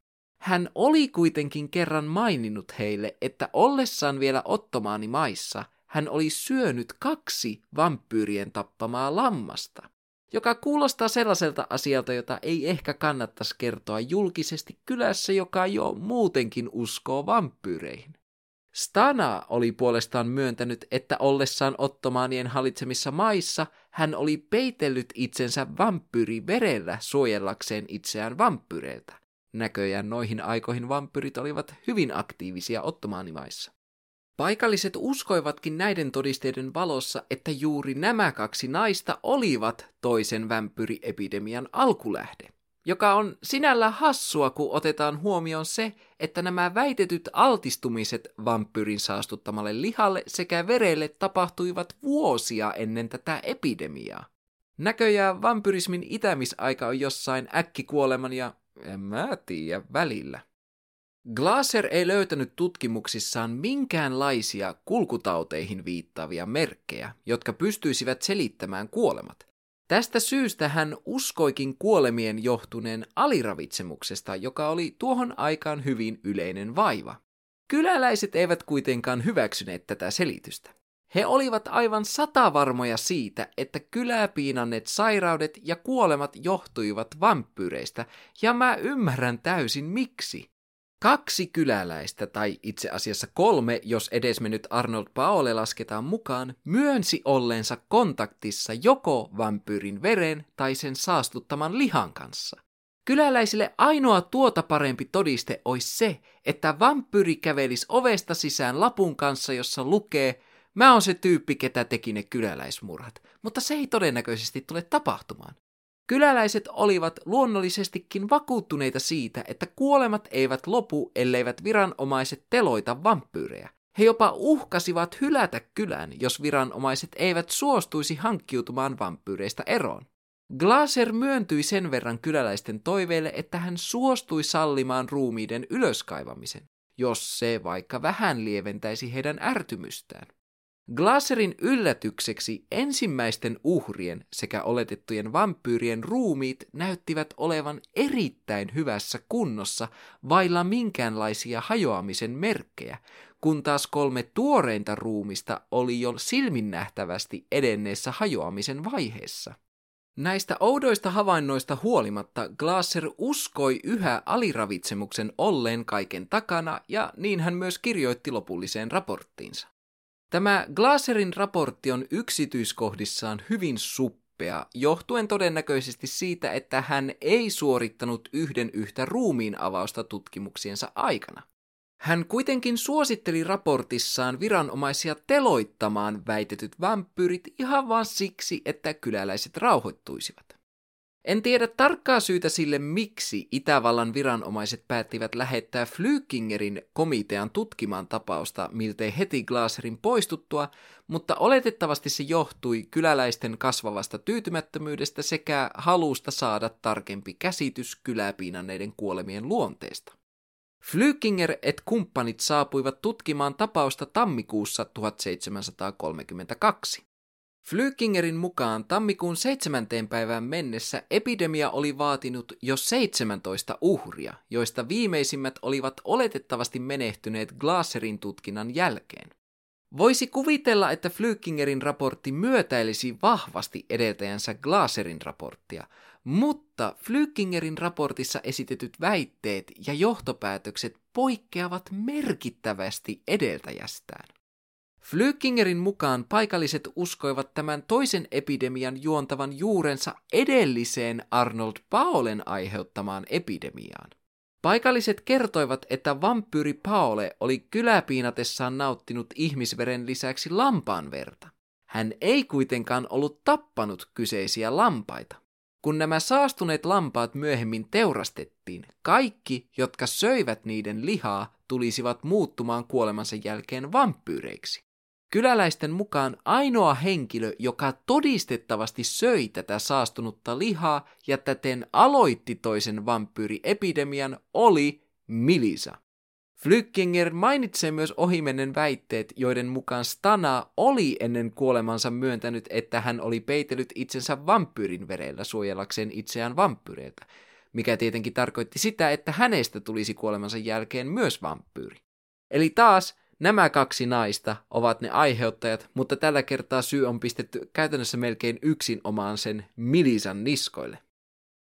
Hän oli kuitenkin kerran maininnut heille, että ollessaan vielä ottomaanimaissa hän oli syönyt kaksi vampyyrien tappamaa lammasta, joka kuulostaa sellaiselta asialta, jota ei ehkä kannattaisi kertoa julkisesti kylässä, joka jo muutenkin uskoo vampyyreihin. Stana oli puolestaan myöntänyt, että ollessaan ottomaanien hallitsemissa maissa hän oli peitellyt itsensä vampyyriverellä suojellakseen itseään vampyyreiltä. Näköjään noihin aikoihin vampyyrit olivat hyvin aktiivisia ottomaanimaissa. Paikalliset uskoivatkin näiden todisteiden valossa, että juuri nämä kaksi naista olivat toisen vampyyriepidemian alkulähde, joka on sinällä hassua, kun otetaan huomioon se, että nämä väitetyt altistumiset vampyyrin saastuttamalle lihalle sekä verelle tapahtuivat vuosia ennen tätä epidemiaa. Näköjään vampyrismin itämisaika on jossain äkkikuoleman ja en mä tiedä välillä. Glaser ei löytänyt tutkimuksissaan minkäänlaisia kulkutauteihin viittaavia merkkejä, jotka pystyisivät selittämään kuolemat. Tästä syystä hän uskoikin kuolemien johtuneen aliravitsemuksesta, joka oli tuohon aikaan hyvin yleinen vaiva. Kyläläiset eivät kuitenkaan hyväksyneet tätä selitystä. He olivat aivan satavarmoja siitä, että kylää piinanneet sairaudet ja kuolemat johtuivat vampyyreistä, ja mä ymmärrän täysin miksi. Kaksi kyläläistä, tai itse asiassa kolme, jos edesmennyt Arnold Paole lasketaan mukaan, myönsi olleensa kontaktissa joko vampyyrin veren tai sen saastuttaman lihan kanssa. Kyläläisille ainoa tuota parempi todiste olisi se, että vampyyri kävelisi ovesta sisään lapun kanssa, jossa lukee "Mä oon se tyyppi, ketä teki ne kyläläismurhat", mutta se ei todennäköisesti tule tapahtumaan. Kyläläiset olivat luonnollisestikin vakuuttuneita siitä, että kuolemat eivät lopu, elleivät viranomaiset teloita vampyyrejä. He jopa uhkasivat hylätä kylän, jos viranomaiset eivät suostuisi hankkiutumaan vampyyreistä eroon. Glaser myöntyi sen verran kyläläisten toiveille, että hän suostui sallimaan ruumiiden ylöskaivamisen, jos se vaikka vähän lieventäisi heidän ärtymystään. Glaserin yllätykseksi ensimmäisten uhrien sekä oletettujen vampyyrien ruumiit näyttivät olevan erittäin hyvässä kunnossa vailla minkäänlaisia hajoamisen merkkejä, kun taas kolme tuoreinta ruumista oli jo silminnähtävästi edenneessä hajoamisen vaiheessa. Näistä oudoista havainnoista huolimatta Glaser uskoi yhä aliravitsemuksen olleen kaiken takana, ja niin hän myös kirjoitti lopulliseen raporttiinsa. Tämä Glaserin raportti on yksityiskohdissaan hyvin suppea, johtuen todennäköisesti siitä, että hän ei suorittanut yhden yhtä ruumiin avausta tutkimuksiensa aikana. Hän kuitenkin suositteli raportissaan viranomaisia teloittamaan väitetyt vampyyrit ihan vain siksi, että kyläläiset rauhoittuisivat. En tiedä tarkkaa syytä sille, miksi Itävallan viranomaiset päättivät lähettää Flückingerin komitean tutkimaan tapausta miltei heti Glaserin poistuttua, mutta oletettavasti se johtui kyläläisten kasvavasta tyytymättömyydestä sekä halusta saada tarkempi käsitys kyläpiinanneiden kuolemien luonteesta. Flückinger et kumppanit saapuivat tutkimaan tapausta tammikuussa tuhatseitsemänsataakolmekymmentäkaksi. Flückingerin mukaan tammikuun seitsemänteen päivään mennessä epidemia oli vaatinut jo seitsemäntoista uhria, joista viimeisimmät olivat oletettavasti menehtyneet Glaserin tutkinnan jälkeen. Voisi kuvitella, että Flückingerin raportti myötäilisi vahvasti edeltäjänsä Glaserin raporttia, mutta Flückingerin raportissa esitetyt väitteet ja johtopäätökset poikkeavat merkittävästi edeltäjästään. Flückingerin mukaan paikalliset uskoivat tämän toisen epidemian juontavan juurensa edelliseen Arnold Paolen aiheuttamaan epidemiaan. Paikalliset kertoivat, että vampyyri Paole oli kyläpiinatessaan nauttinut ihmisveren lisäksi lampaanverta. Hän ei kuitenkaan ollut tappanut kyseisiä lampaita. Kun nämä saastuneet lampaat myöhemmin teurastettiin, kaikki, jotka söivät niiden lihaa, tulisivat muuttumaan kuolemansa jälkeen vampyyreiksi. Kyläläisten mukaan ainoa henkilö, joka todistettavasti söi tätä saastunutta lihaa ja täten aloitti toisen vampyyriepidemian, oli Milisa. Flückinger mainitsee myös ohimennen väitteet, joiden mukaan Stana oli ennen kuolemansa myöntänyt, että hän oli peitellyt itsensä vampyyrin verellä suojellakseen itseään vampyyreiltä, mikä tietenkin tarkoitti sitä, että hänestä tulisi kuolemansa jälkeen myös vampyyri. Eli taas nämä kaksi naista ovat ne aiheuttajat, mutta tällä kertaa syy on pistetty käytännössä melkein yksin omaan sen Milisan niskoille.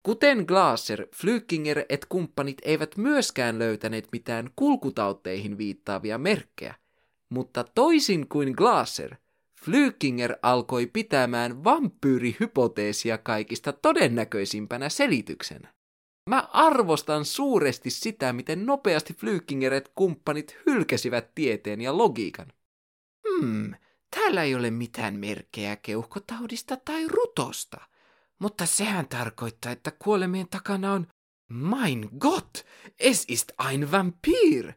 Kuten Glaser, Flückinger et kumppanit eivät myöskään löytäneet mitään kulkutauteihin viittaavia merkkejä, mutta toisin kuin Glaser, Flückinger alkoi pitämään vampyyrihypoteesia kaikista todennäköisimpänä selityksenä. Mä arvostan suuresti sitä, miten nopeasti Flückinger et kumppanit hylkäsivät tieteen ja logiikan. Hmm, täällä ei ole mitään merkkejä keuhkotaudista tai rutosta. Mutta sehän tarkoittaa, että kuolemien takana on Mein Gott, es ist ein Vampir!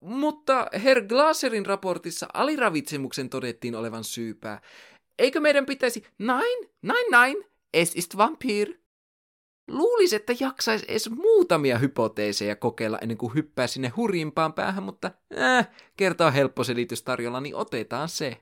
Mutta Herr Glaserin raportissa aliravitsemuksen todettiin olevan syypää. Eikö meidän pitäisi Nein, nein, nein, es ist Vampir? Luulisi, että jaksaisi edes muutamia hypoteeseja kokeilla ennen kuin hyppää sinne hurjimpaan päähän, mutta äh, kertaa helppo selitys tarjolla, niin otetaan se.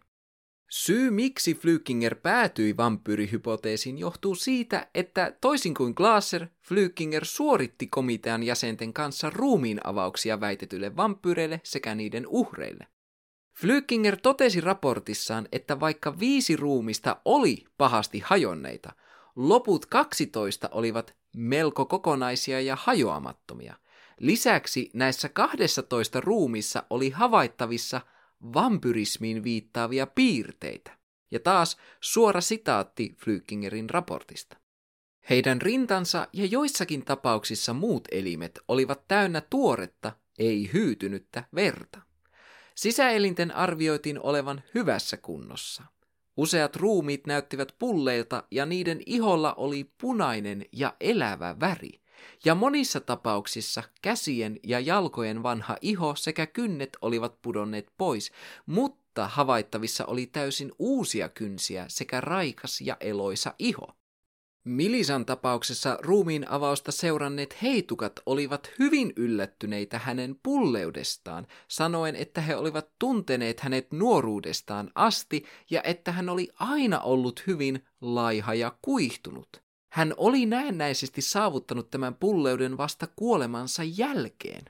Syy, miksi Flückinger päätyi vampyyrihypoteesiin, johtuu siitä, että toisin kuin Glaser, Flückinger suoritti komitean jäsenten kanssa ruumiinavauksia väitetyille vampyyreille sekä niiden uhreille. Flückinger totesi raportissaan, että vaikka viisi ruumista oli pahasti hajonneita, loput kaksitoista olivat melko kokonaisia ja hajoamattomia. Lisäksi näissä kahdessatoista ruumissa oli havaittavissa vampyrismiin viittaavia piirteitä. Ja taas suora sitaatti Flückingerin raportista. Heidän rintansa ja joissakin tapauksissa muut elimet olivat täynnä tuoretta, ei hyytynyttä verta. Sisäelinten arvioitiin olevan hyvässä kunnossa. Useat ruumiit näyttivät pulleilta ja niiden iholla oli punainen ja elävä väri. Ja monissa tapauksissa käsien ja jalkojen vanha iho sekä kynnet olivat pudonneet pois, mutta havaittavissa oli täysin uusia kynsiä sekä raikas ja eloisa iho. Milisan tapauksessa ruumiin avausta seuranneet heitukat olivat hyvin yllättyneitä hänen pulleudestaan, sanoen, että he olivat tunteneet hänet nuoruudestaan asti ja että hän oli aina ollut hyvin laiha ja kuihtunut. Hän oli näennäisesti saavuttanut tämän pulleuden vasta kuolemansa jälkeen.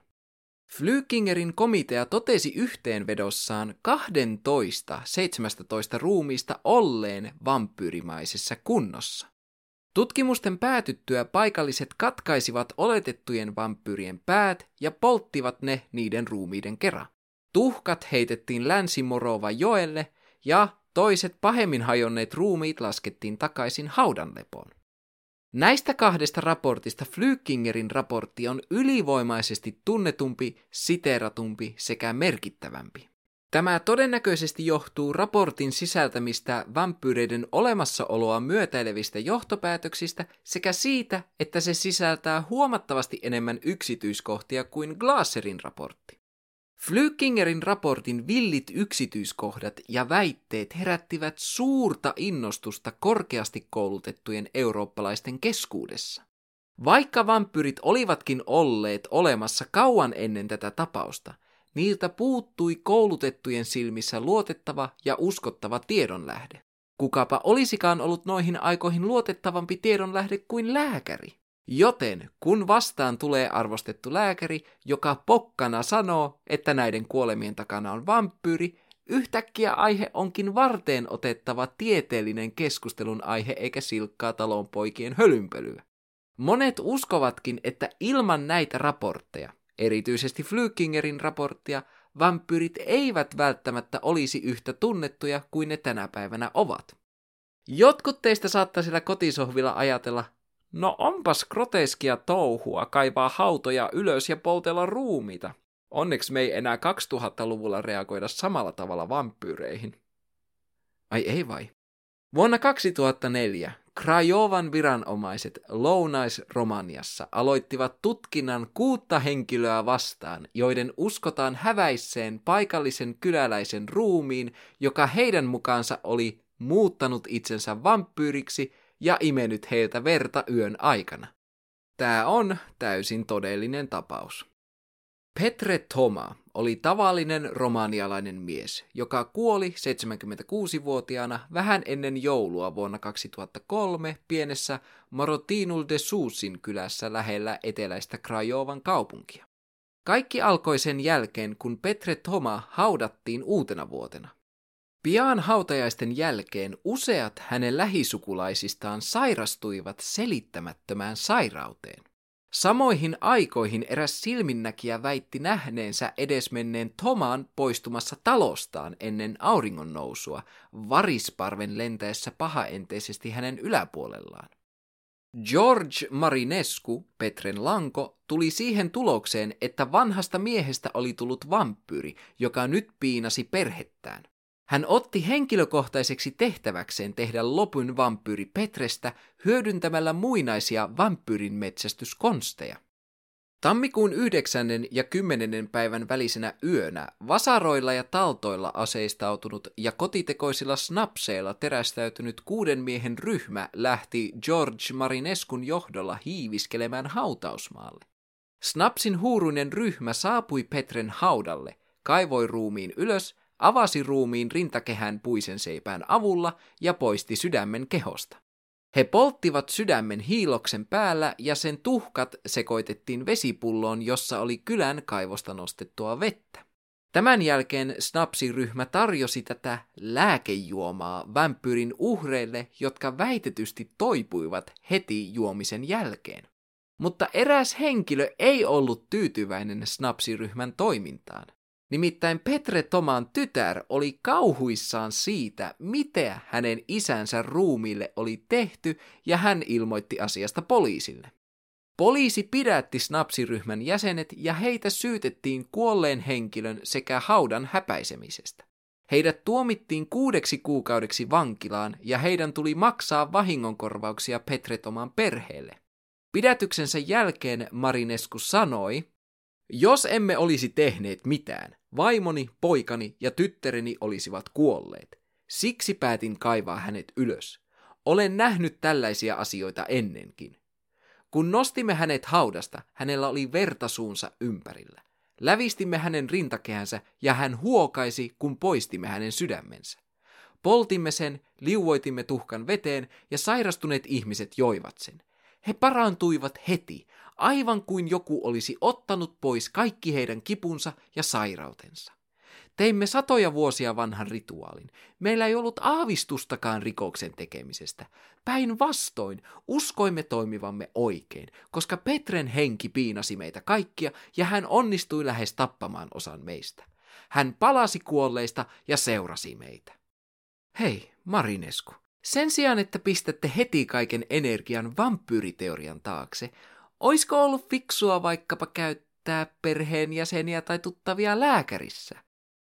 Flückingerin komitea totesi yhteenvedossaan kaksitoista seitsemästätoista ruumiista olleen vampyyrimäisessä kunnossa. Tutkimusten päätyttyä paikalliset katkaisivat oletettujen vampyyrien päät ja polttivat ne niiden ruumiiden kerran. Tuhkat heitettiin Länsi-Morovan joelle ja toiset pahemmin hajonneet ruumiit laskettiin takaisin haudanlepoon. Näistä kahdesta raportista Flückingerin raportti on ylivoimaisesti tunnetumpi, siteeratumpi sekä merkittävämpi. Tämä todennäköisesti johtuu raportin sisältämistä vampyyreiden olemassaoloa myötäilevistä johtopäätöksistä sekä siitä, että se sisältää huomattavasti enemmän yksityiskohtia kuin Glaserin raportti. Flückingerin raportin villit yksityiskohdat ja väitteet herättivät suurta innostusta korkeasti koulutettujen eurooppalaisten keskuudessa. Vaikka vampyyrit olivatkin olleet olemassa kauan ennen tätä tapausta, niiltä puuttui koulutettujen silmissä luotettava ja uskottava tiedonlähde. Kukapa olisikaan ollut noihin aikoihin luotettavampi tiedonlähde kuin lääkäri? Joten kun vastaan tulee arvostettu lääkäri, joka pokkana sanoo, että näiden kuolemien takana on vampyyri, yhtäkkiä aihe onkin varteen otettava tieteellinen keskustelun aihe eikä silkkaa talonpoikien hölynpölyä. Monet uskovatkin, että ilman näitä raportteja, erityisesti Flückingerin raporttia, vampyyrit eivät välttämättä olisi yhtä tunnettuja kuin ne tänä päivänä ovat. Jotkut teistä saattaa siellä kotisohvilla ajatella, no onpas groteskia touhua kaivaa hautoja ylös ja poltella ruumiita. Onneksi me ei enää kaksituhattaluvulla reagoida samalla tavalla vampyyreihin. Ai ei vai. Vuonna kaksituhattaneljä Craiovan viranomaiset Lounais-Romaniassa aloittivat tutkinnan kuutta henkilöä vastaan, joiden uskotaan häväisseen paikallisen kyläläisen ruumiin, joka heidän mukaansa oli muuttanut itsensä vampyyriksi ja imennyt heiltä verta yön aikana. Tämä on täysin todellinen tapaus. Petre Toma oli tavallinen romanialainen mies, joka kuoli seitsemänkymmentäkuusivuotiaana vähän ennen joulua vuonna kaksituhattakolme pienessä Marotinul de Susin kylässä lähellä eteläistä Craiovan kaupunkia. Kaikki alkoi sen jälkeen, kun Petre Toma haudattiin uutena vuotena. Pian hautajaisten jälkeen useat hänen lähisukulaisistaan sairastuivat selittämättömään sairauteen. Samoihin aikoihin eräs silminnäkijä väitti nähneensä edesmenneen Tomaan poistumassa talostaan ennen auringon nousua, varisparven lentäessä pahaenteisesti hänen yläpuolellaan. George Marinescu, Petren lanko, tuli siihen tulokseen, että vanhasta miehestä oli tullut vampyyri, joka nyt piinasi perhettään. Hän otti henkilökohtaiseksi tehtäväkseen tehdä lopun vampyyri Petrestä hyödyntämällä muinaisia vampyyrin metsästyskonsteja. Tammikuun yhdeksännen ja kymmenennen päivän välisenä yönä vasaroilla ja taltoilla aseistautunut ja kotitekoisilla snapseilla terästäytynyt kuuden miehen ryhmä lähti George Marinescun johdolla hiiviskelemään hautausmaalle. Snapsin huuruinen ryhmä saapui Petren haudalle, kaivoi ruumiin ylös, avasi ruumiin rintakehän puisen seipään avulla ja poisti sydämen kehosta. He polttivat sydämen hiiloksen päällä ja sen tuhkat sekoitettiin vesipulloon, jossa oli kylän kaivosta nostettua vettä. Tämän jälkeen snapsiryhmä tarjosi tätä lääkejuomaa vampyyrin uhreille, jotka väitetysti toipuivat heti juomisen jälkeen. Mutta eräs henkilö ei ollut tyytyväinen snapsiryhmän toimintaan. Nimittäin Petre Toman tytär oli kauhuissaan siitä, mitä hänen isänsä ruumiille oli tehty, ja hän ilmoitti asiasta poliisille. Poliisi pidätti snapsiryhmän jäsenet ja heitä syytettiin kuolleen henkilön sekä haudan häpäisemisestä. Heidät tuomittiin kuudeksi kuukaudeksi vankilaan ja heidän tuli maksaa vahingonkorvauksia Petre Toman perheelle. Pidätyksensä jälkeen Marinescu sanoi, jos emme olisi tehneet mitään, vaimoni, poikani ja tyttäreni olisivat kuolleet. Siksi päätin kaivaa hänet ylös. Olen nähnyt tällaisia asioita ennenkin. Kun nostimme hänet haudasta, hänellä oli verta suunsa ympärillä. Lävistimme hänen rintakehänsä ja hän huokaisi, kun poistimme hänen sydämensä. Poltimme sen, liuoitimme tuhkan veteen ja sairastuneet ihmiset joivat sen. He parantuivat heti. aivan kuin joku olisi ottanut pois kaikki heidän kipunsa ja sairautensa. Teimme satoja vuosia vanhan rituaalin. Meillä ei ollut aavistustakaan rikoksen tekemisestä. Päinvastoin uskoimme toimivamme oikein, koska Petren henki piinasi meitä kaikkia ja hän onnistui lähes tappamaan osan meistä. Hän palasi kuolleista ja seurasi meitä. Hei, Marinescu, sen sijaan, että pistätte heti kaiken energian vampyyriteorian taakse, oisko ollut fiksua vaikkapa käyttää perheenjäseniä tai tuttavia lääkärissä?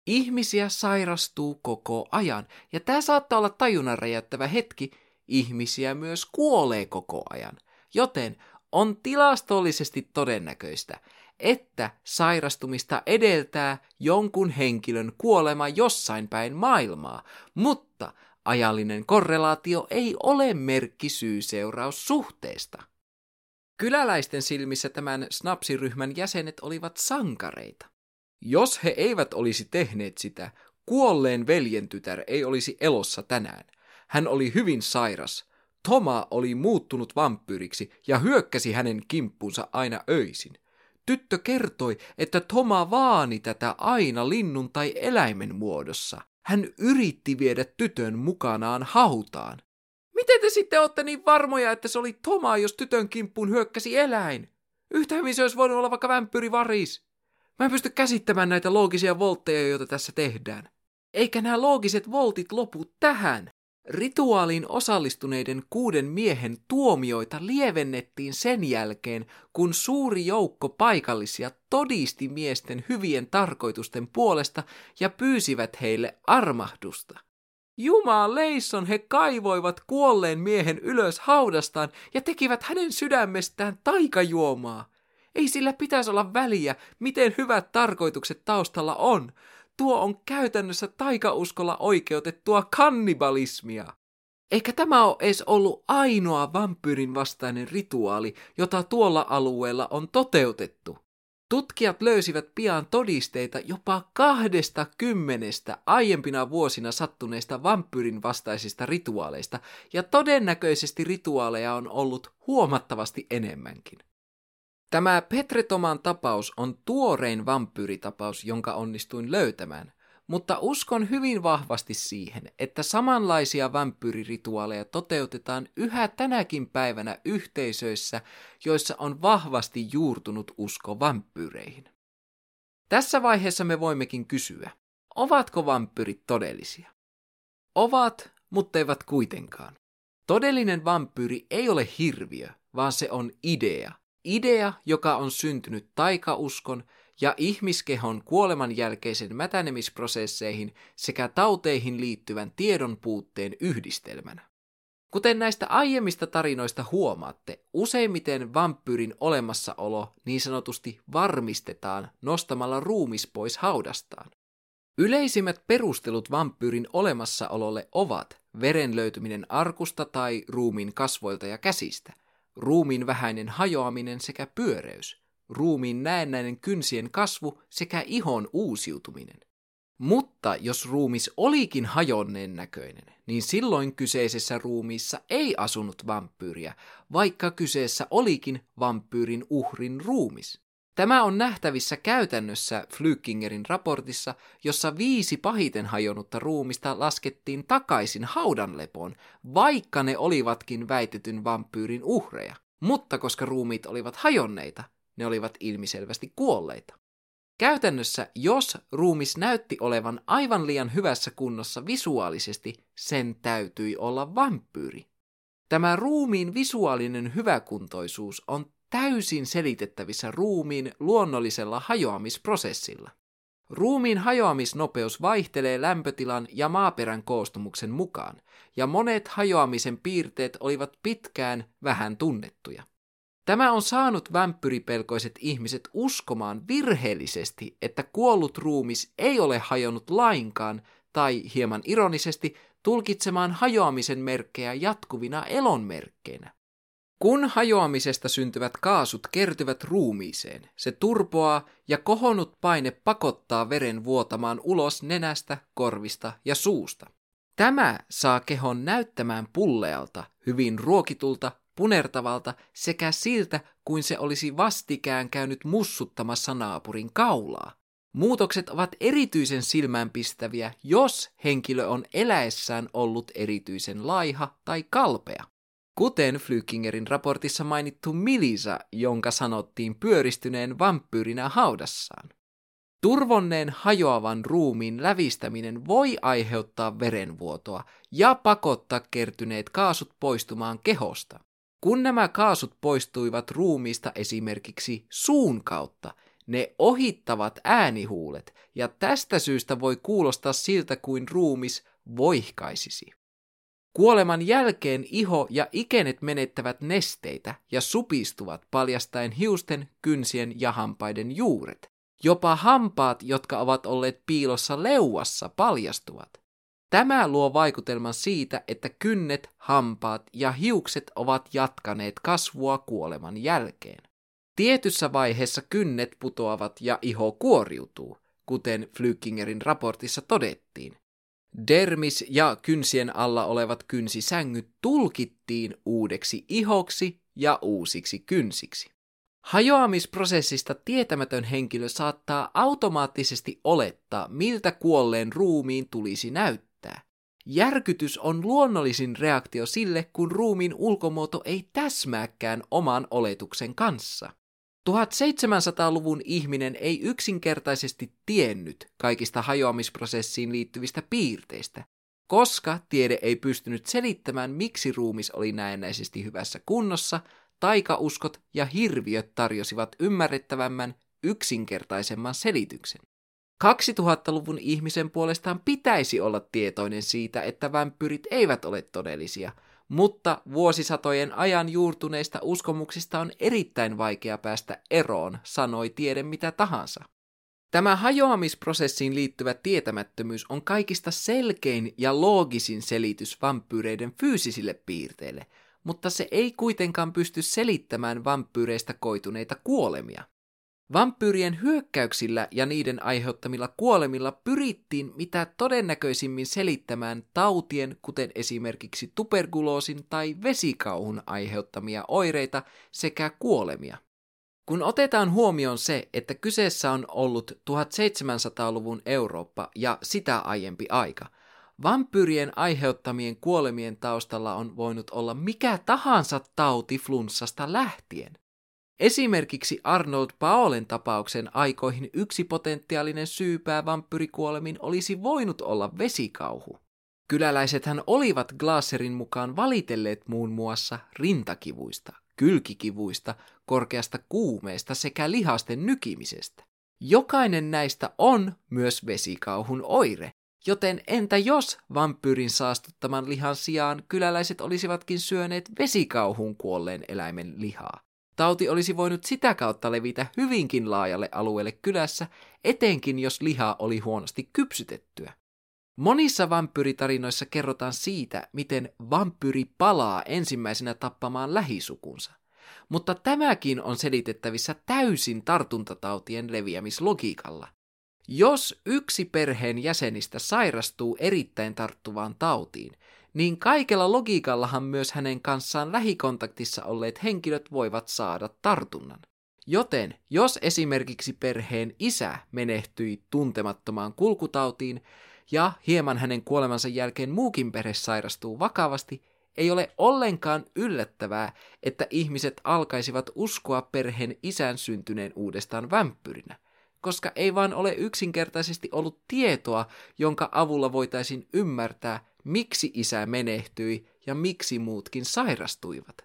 Ihmisiä sairastuu koko ajan, ja tämä saattaa olla tajunnan räjäyttävä hetki. Ihmisiä myös kuolee koko ajan, joten on tilastollisesti todennäköistä, että sairastumista edeltää jonkun henkilön kuolema jossain päin maailmaa, mutta ajallinen korrelaatio ei ole merkki syy-seuraussuhteesta. Kyläläisten silmissä tämän snapsiryhmän jäsenet olivat sankareita. Jos he eivät olisi tehneet sitä, kuolleen veljen tytär ei olisi elossa tänään. Hän oli hyvin sairas. Toma oli muuttunut vampyyriksi ja hyökkäsi hänen kimppunsa aina öisin. Tyttö kertoi, että Toma vaani tätä aina linnun tai eläimen muodossa. Hän yritti viedä tytön mukanaan hautaan. Miten te sitten olette niin varmoja, että se oli Toma, jos tytön kimppuun hyökkäsi eläin? Yhtä hyvin se olisi voinut olla vaikka vampyyrivaris. Mä en pysty käsittämään näitä loogisia voltteja, joita tässä tehdään. Eikä nämä loogiset voltit lopu tähän. Rituaaliin osallistuneiden kuuden miehen tuomioita lievennettiin sen jälkeen, kun suuri joukko paikallisia todisti miesten hyvien tarkoitusten puolesta ja pyysivät heille armahdusta. Jumaleisson, he kaivoivat kuolleen miehen ylös haudastaan ja tekivät hänen sydämestään taikajuomaa. Ei sillä pitäisi olla väliä, miten hyvät tarkoitukset taustalla on. Tuo on käytännössä taikauskolla oikeutettua kannibalismia. Eikä tämä ole edes ollut ainoa vampyyrin vastainen rituaali, jota tuolla alueella on toteutettu. Tutkijat löysivät pian todisteita jopa kahdesta kymmenestä aiempina vuosina sattuneista vampyyrin vastaisista rituaaleista, ja todennäköisesti rituaaleja on ollut huomattavasti enemmänkin. Tämä Petre Toman tapaus on tuorein vampyyritapaus, jonka onnistuin löytämään, mutta uskon hyvin vahvasti siihen, että samanlaisia vampyyrirituaaleja toteutetaan yhä tänäkin päivänä yhteisöissä, joissa on vahvasti juurtunut usko vampyyreihin. Tässä vaiheessa me voimmekin kysyä, ovatko vampyyrit todellisia? Ovat, mutta eivät kuitenkaan. Todellinen vampyyri ei ole hirviö, vaan se on idea. Idea, joka on syntynyt taikauskon ja ihmiskehon kuoleman jälkeisen mätänemisprosesseihin sekä tauteihin liittyvän tiedon puutteen yhdistelmänä. Kuten näistä aiemmista tarinoista huomaatte, useimmiten vampyyrin olemassaolo niin sanotusti varmistetaan nostamalla ruumis pois haudastaan. Yleisimmät perustelut vampyyrin olemassaololle ovat veren löytyminen arkusta tai ruumiin kasvoilta ja käsistä, ruumiin vähäinen hajoaminen sekä pyöreys, ruumiin näennäinen kynsien kasvu sekä ihon uusiutuminen. Mutta jos ruumis olikin hajonneen näköinen, niin silloin kyseisessä ruumiissa ei asunut vampyyriä, vaikka kyseessä olikin vampyyrin uhrin ruumis. Tämä on nähtävissä käytännössä Flückingerin raportissa, jossa viisi pahiten hajonnutta ruumista laskettiin takaisin haudanlepoon, vaikka ne olivatkin väitetyn vampyyrin uhreja. Mutta koska ruumiit olivat hajonneita, ne olivat ilmiselvästi kuolleita. Käytännössä, jos ruumis näytti olevan aivan liian hyvässä kunnossa visuaalisesti, sen täytyi olla vampyyri. Tämä ruumiin visuaalinen hyväkuntoisuus on täysin selitettävissä ruumiin luonnollisella hajoamisprosessilla. Ruumiin hajoamisnopeus vaihtelee lämpötilan ja maaperän koostumuksen mukaan, ja monet hajoamisen piirteet olivat pitkään vähän tunnettuja. Tämä on saanut vampyyripelkoiset ihmiset uskomaan virheellisesti, että kuollut ruumis ei ole hajonnut lainkaan, tai hieman ironisesti tulkitsemaan hajoamisen merkkejä jatkuvina elonmerkkeinä. Kun hajoamisesta syntyvät kaasut kertyvät ruumiiseen, se turpoaa ja kohonnut paine pakottaa veren vuotamaan ulos nenästä, korvista ja suusta. Tämä saa kehon näyttämään pullealta, hyvin ruokitulta, punertavalta sekä siltä, kuin se olisi vastikään käynyt mussuttamassa naapurin kaulaa. Muutokset ovat erityisen silmäänpistäviä, jos henkilö on eläessään ollut erityisen laiha tai kalpea. Kuten Flückingerin raportissa mainittu Milisa, jonka sanottiin pyöristyneen vampyyrinä haudassaan. Turvonneen hajoavan ruumiin lävistäminen voi aiheuttaa verenvuotoa ja pakottaa kertyneet kaasut poistumaan kehosta. Kun nämä kaasut poistuivat ruumiista esimerkiksi suun kautta, ne ohittavat äänihuulet ja tästä syystä voi kuulostaa siltä kuin ruumis voihkaisisi. Kuoleman jälkeen iho ja ikenet menettävät nesteitä ja supistuvat paljastaen hiusten, kynsien ja hampaiden juuret. Jopa hampaat, jotka ovat olleet piilossa leuassa, paljastuvat. Tämä luo vaikutelman siitä, että kynnet, hampaat ja hiukset ovat jatkaneet kasvua kuoleman jälkeen. Tietyssä vaiheessa kynnet putoavat ja iho kuoriutuu, kuten Flückingerin raportissa todettiin. Dermis ja kynsien alla olevat kynsisängyt tulkittiin uudeksi ihoksi ja uusiksi kynsiksi. Hajoamisprosessista tietämätön henkilö saattaa automaattisesti olettaa, miltä kuolleen ruumiin tulisi näyttää. Järkytys on luonnollisin reaktio sille, kun ruumiin ulkomuoto ei täsmääkään oman oletuksen kanssa. seitsemäntoistasadan-luvun ihminen ei yksinkertaisesti tiennyt kaikista hajoamisprosessiin liittyvistä piirteistä, koska tiede ei pystynyt selittämään, miksi ruumis oli näennäisesti hyvässä kunnossa. Taikauskot ja hirviöt tarjosivat ymmärrettävämmän, yksinkertaisemman selityksen. kaksituhattaluvun ihmisen puolestaan pitäisi olla tietoinen siitä, että vampyyrit eivät ole todellisia, mutta vuosisatojen ajan juurtuneista uskomuksista on erittäin vaikea päästä eroon, sanoi tiede mitä tahansa. Tämä hajoamisprosessiin liittyvä tietämättömyys on kaikista selkein ja loogisin selitys vampyyreiden fyysisille piirteille, mutta se ei kuitenkaan pysty selittämään vampyyreistä koituneita kuolemia. Vampyyrien hyökkäyksillä ja niiden aiheuttamilla kuolemilla pyrittiin mitä todennäköisimmin selittämään tautien, kuten esimerkiksi tuberkuloosin tai vesikauhun aiheuttamia oireita sekä kuolemia. Kun otetaan huomioon se, että kyseessä on ollut seitsemäntoistasadan-luvun Eurooppa ja sitä aiempi aika, vampyyrien aiheuttamien kuolemien taustalla on voinut olla mikä tahansa tauti flunssasta lähtien. Esimerkiksi Arnold Paolen tapauksen aikoihin yksi potentiaalinen syypää vampyyrikuolemiin olisi voinut olla vesikauhu. Kyläläisethän olivat Glaserin mukaan valitelleet muun muassa rintakivuista, kylkikivuista, korkeasta kuumeesta sekä lihasten nykimisestä. Jokainen näistä on myös vesikauhun oire. Joten entä jos vampyyrin saastuttaman lihan sijaan kyläläiset olisivatkin syöneet vesikauhun kuolleen eläimen lihaa? Tauti olisi voinut sitä kautta levitä hyvinkin laajalle alueelle kylässä, etenkin jos liha oli huonosti kypsytettyä. Monissa vampyyritarinoissa kerrotaan siitä, miten vampyyri palaa ensimmäisenä tappamaan lähisukunsa. Mutta tämäkin on selitettävissä täysin tartuntatautien leviämislogiikalla. Jos yksi perheen jäsenistä sairastuu erittäin tarttuvaan tautiin, niin kaikella logiikallahan myös hänen kanssaan lähikontaktissa olleet henkilöt voivat saada tartunnan. Joten jos esimerkiksi perheen isä menehtyi tuntemattomaan kulkutautiin ja hieman hänen kuolemansa jälkeen muukin perhe sairastuu vakavasti, ei ole ollenkaan yllättävää, että ihmiset alkaisivat uskoa perheen isän syntyneen uudestaan vampyyrinä, koska ei vaan ole yksinkertaisesti ollut tietoa, jonka avulla voitaisiin ymmärtää, miksi isä menehtyi ja miksi muutkin sairastuivat.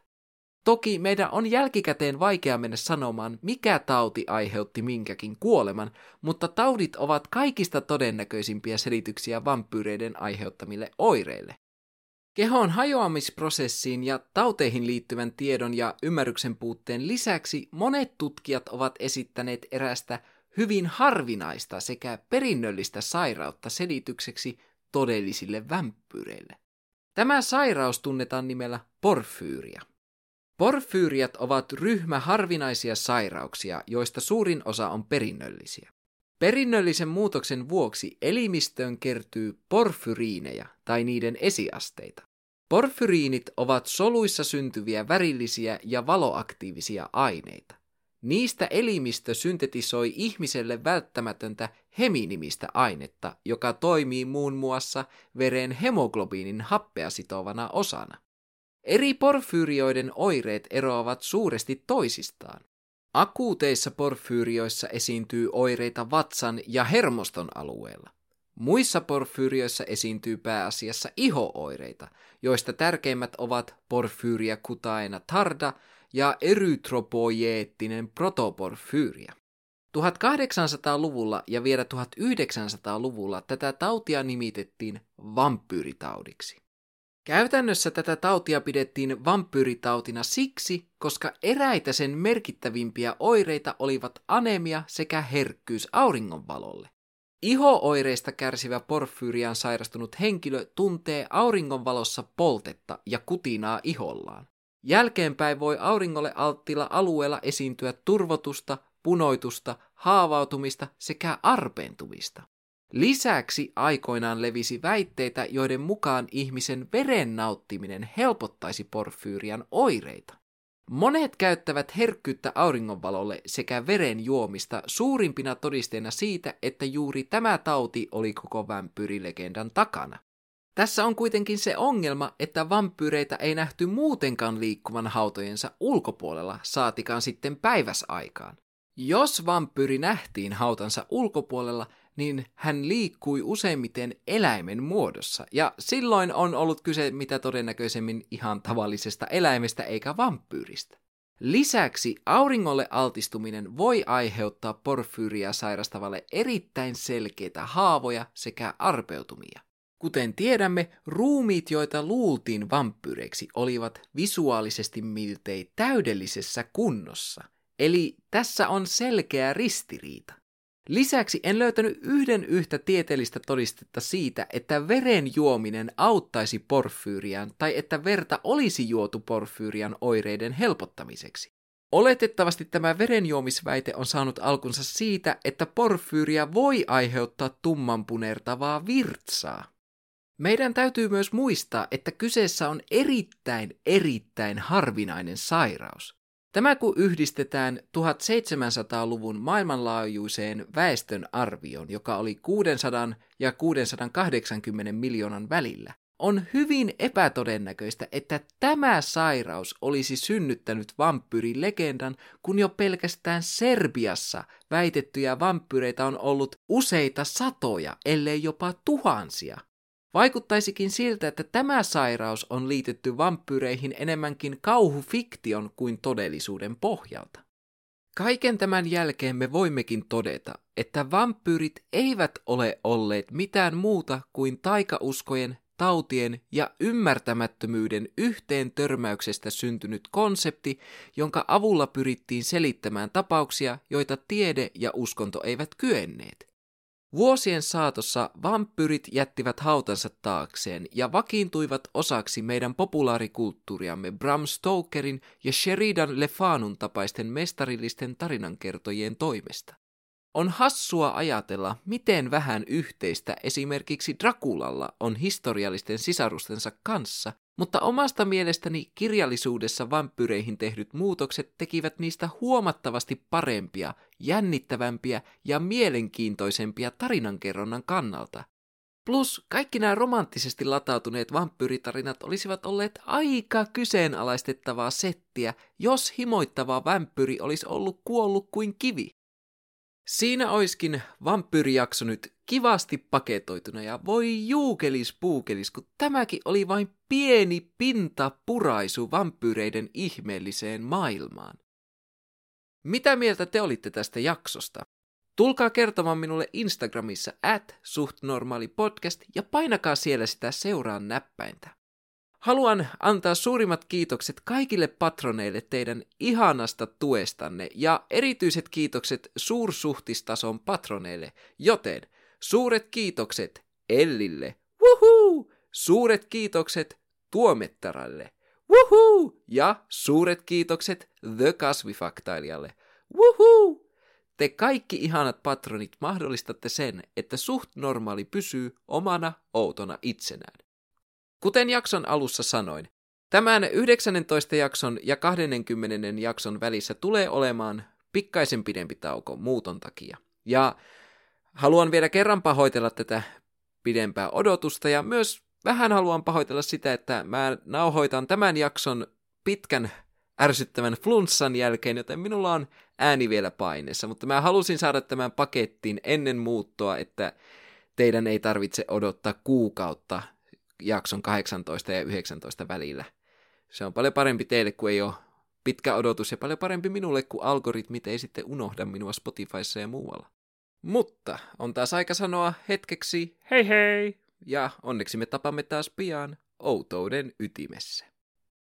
Toki meidän on jälkikäteen vaikea mennä sanomaan, mikä tauti aiheutti minkäkin kuoleman, mutta taudit ovat kaikista todennäköisimpiä selityksiä vampyyreiden aiheuttamille oireille. Kehon hajoamisprosessiin ja tauteihin liittyvän tiedon ja ymmärryksen puutteen lisäksi monet tutkijat ovat esittäneet erästä hyvin harvinaista sekä perinnöllistä sairautta selitykseksi todellisille vampyyreille. Tämä sairaus tunnetaan nimellä porfyyria. Porfyyriat ovat ryhmä harvinaisia sairauksia, joista suurin osa on perinnöllisiä. Perinnöllisen muutoksen vuoksi elimistöön kertyy porfyriineja tai niiden esiasteita. Porfyriinit ovat soluissa syntyviä värillisiä ja valoaktiivisia aineita. Niistä elimistö syntetisoi ihmiselle välttämätöntä heminimistä ainetta, joka toimii muun muassa veren hemoglobiinin happea sitovana osana. Eri porfyyrioiden oireet eroavat suuresti toisistaan. Akuuteissa porfyyrioissa esiintyy oireita vatsan ja hermoston alueella. Muissa porfyyrioissa esiintyy pääasiassa ihooireita, joista tärkeimmät ovat porfyyria kutaena tarda ja erytropoieettinen protoporfyyria. tuhatkahdeksansataaluvulla ja vielä tuhatyhdeksänsataaluvulla tätä tautia nimitettiin vampyyritaudiksi. Käytännössä tätä tautia pidettiin vampyyritautina siksi, koska eräitä sen merkittävimpiä oireita olivat anemia sekä herkkyys auringonvalolle. Ihooireista kärsivä porfyyriaan sairastunut henkilö tuntee auringonvalossa poltetta ja kutinaa ihollaan. Jälkeenpäin voi auringolle alttiilla alueella esiintyä turvotusta, punoitusta, haavautumista sekä arpeentumista. Lisäksi aikoinaan levisi väitteitä, joiden mukaan ihmisen veren nauttiminen helpottaisi porfyyrian oireita. Monet käyttävät herkkyyttä auringonvalolle sekä veren juomista suurimpina todisteena siitä, että juuri tämä tauti oli koko vampyyrilegendan takana. Tässä on kuitenkin se ongelma, että vampyyreitä ei nähty muutenkaan liikkuvan hautojensa ulkopuolella, saatikaan sitten päiväsaikaan. Jos vampyyri nähtiin hautansa ulkopuolella, niin hän liikkui useimmiten eläimen muodossa, ja silloin on ollut kyse mitä todennäköisemmin ihan tavallisesta eläimestä eikä vampyyristä. Lisäksi auringolle altistuminen voi aiheuttaa porfyyriaa sairastavalle erittäin selkeitä haavoja sekä arpeutumia. Kuten tiedämme, ruumiit, joita luultiin vampyyreiksi, olivat visuaalisesti miltei täydellisessä kunnossa, eli tässä on selkeä ristiriita. Lisäksi en löytänyt yhden yhtä tieteellistä todistetta siitä, että veren juominen auttaisi porfyyriaan tai että verta olisi juotu porfyyrian oireiden helpottamiseksi. Oletettavasti tämä verenjuomisväite on saanut alkunsa siitä, että porfyyria voi aiheuttaa tummanpunertavaa virtsaa. Meidän täytyy myös muistaa, että kyseessä on erittäin, erittäin harvinainen sairaus. Tämä kun yhdistetään seitsemäntoistasadan luvun maailmanlaajuiseen väestön arvioon, joka oli kuusisataa ja kuusisataakahdeksankymmentä miljoonan välillä, on hyvin epätodennäköistä, että tämä sairaus olisi synnyttänyt vampyyrilegendan, kun jo pelkästään Serbiassa väitettyjä vampyyreitä on ollut useita satoja, ellei jopa tuhansia. Vaikuttaisikin siltä, että tämä sairaus on liitetty vampyyreihin enemmänkin kauhufiktion kuin todellisuuden pohjalta. Kaiken tämän jälkeen me voimmekin todeta, että vampyyrit eivät ole olleet mitään muuta kuin taikauskojen, tautien ja ymmärtämättömyyden yhteen törmäyksestä syntynyt konsepti, jonka avulla pyrittiin selittämään tapauksia, joita tiede ja uskonto eivät kyenneet. Vuosien saatossa vampyyrit jättivät hautansa taakseen ja vakiintuivat osaksi meidän populaarikulttuuriamme Bram Stokerin ja Sheridan Le Fanun tapaisten mestarillisten tarinankertojien toimesta. On hassua ajatella, miten vähän yhteistä esimerkiksi Draculalla on historiallisten sisarustensa kanssa, mutta omasta mielestäni kirjallisuudessa vampyyreihin tehdyt muutokset tekivät niistä huomattavasti parempia, jännittävämpiä ja mielenkiintoisempia tarinankerronnan kannalta. Plus kaikki nämä romanttisesti latautuneet vampyyritarinat olisivat olleet aika kyseenalaistettavaa settiä, jos himoittava vampyyri olisi ollut kuollut kuin kivi. Siinä oiskin vampyyrijakso nyt kivasti paketoituna ja voi juukelis puukelis, kun tämäkin oli vain pieni pintapuraisu vampyyreiden ihmeelliseen maailmaan. Mitä mieltä te olitte tästä jaksosta? Tulkaa kertomaan minulle Instagramissa at suhtnormaalipodcast ja painakaa siellä sitä seuraan näppäintä. Haluan antaa suurimmat kiitokset kaikille patroneille teidän ihanasta tuestanne ja erityiset kiitokset suursuhtistason patroneille, joten suuret kiitokset Ellille, wuhuu! Suuret kiitokset Tuomettaralle, wuhuu! Ja suuret kiitokset The Kasvifaktailijalle, wuhuu! Te kaikki ihanat patronit mahdollistatte sen, että Suht Normaali pysyy omana outona itsenään. Kuten jakson alussa sanoin, tämän yhdeksäntoista jakson ja kaksikymmentä jakson välissä tulee olemaan pikkaisen pidempi tauko muuton takia. Ja haluan vielä kerran pahoitella tätä pidempää odotusta ja myös vähän haluan pahoitella sitä, että mä nauhoitan tämän jakson pitkän ärsyttävän flunssan jälkeen, joten minulla on ääni vielä paineessa, mutta mä halusin saada tämän pakettiin ennen muuttoa, että teidän ei tarvitse odottaa kuukautta jakson kahdeksantoista ja yhdeksäntoista välillä. Se on paljon parempi teille, kun ei ole pitkä odotus, ja paljon parempi minulle, kun algoritmit ei sitten unohda minua Spotifyssa ja muualla. Mutta on taas aika sanoa hetkeksi hei hei, ja onneksi me tapamme taas pian Outouden ytimessä.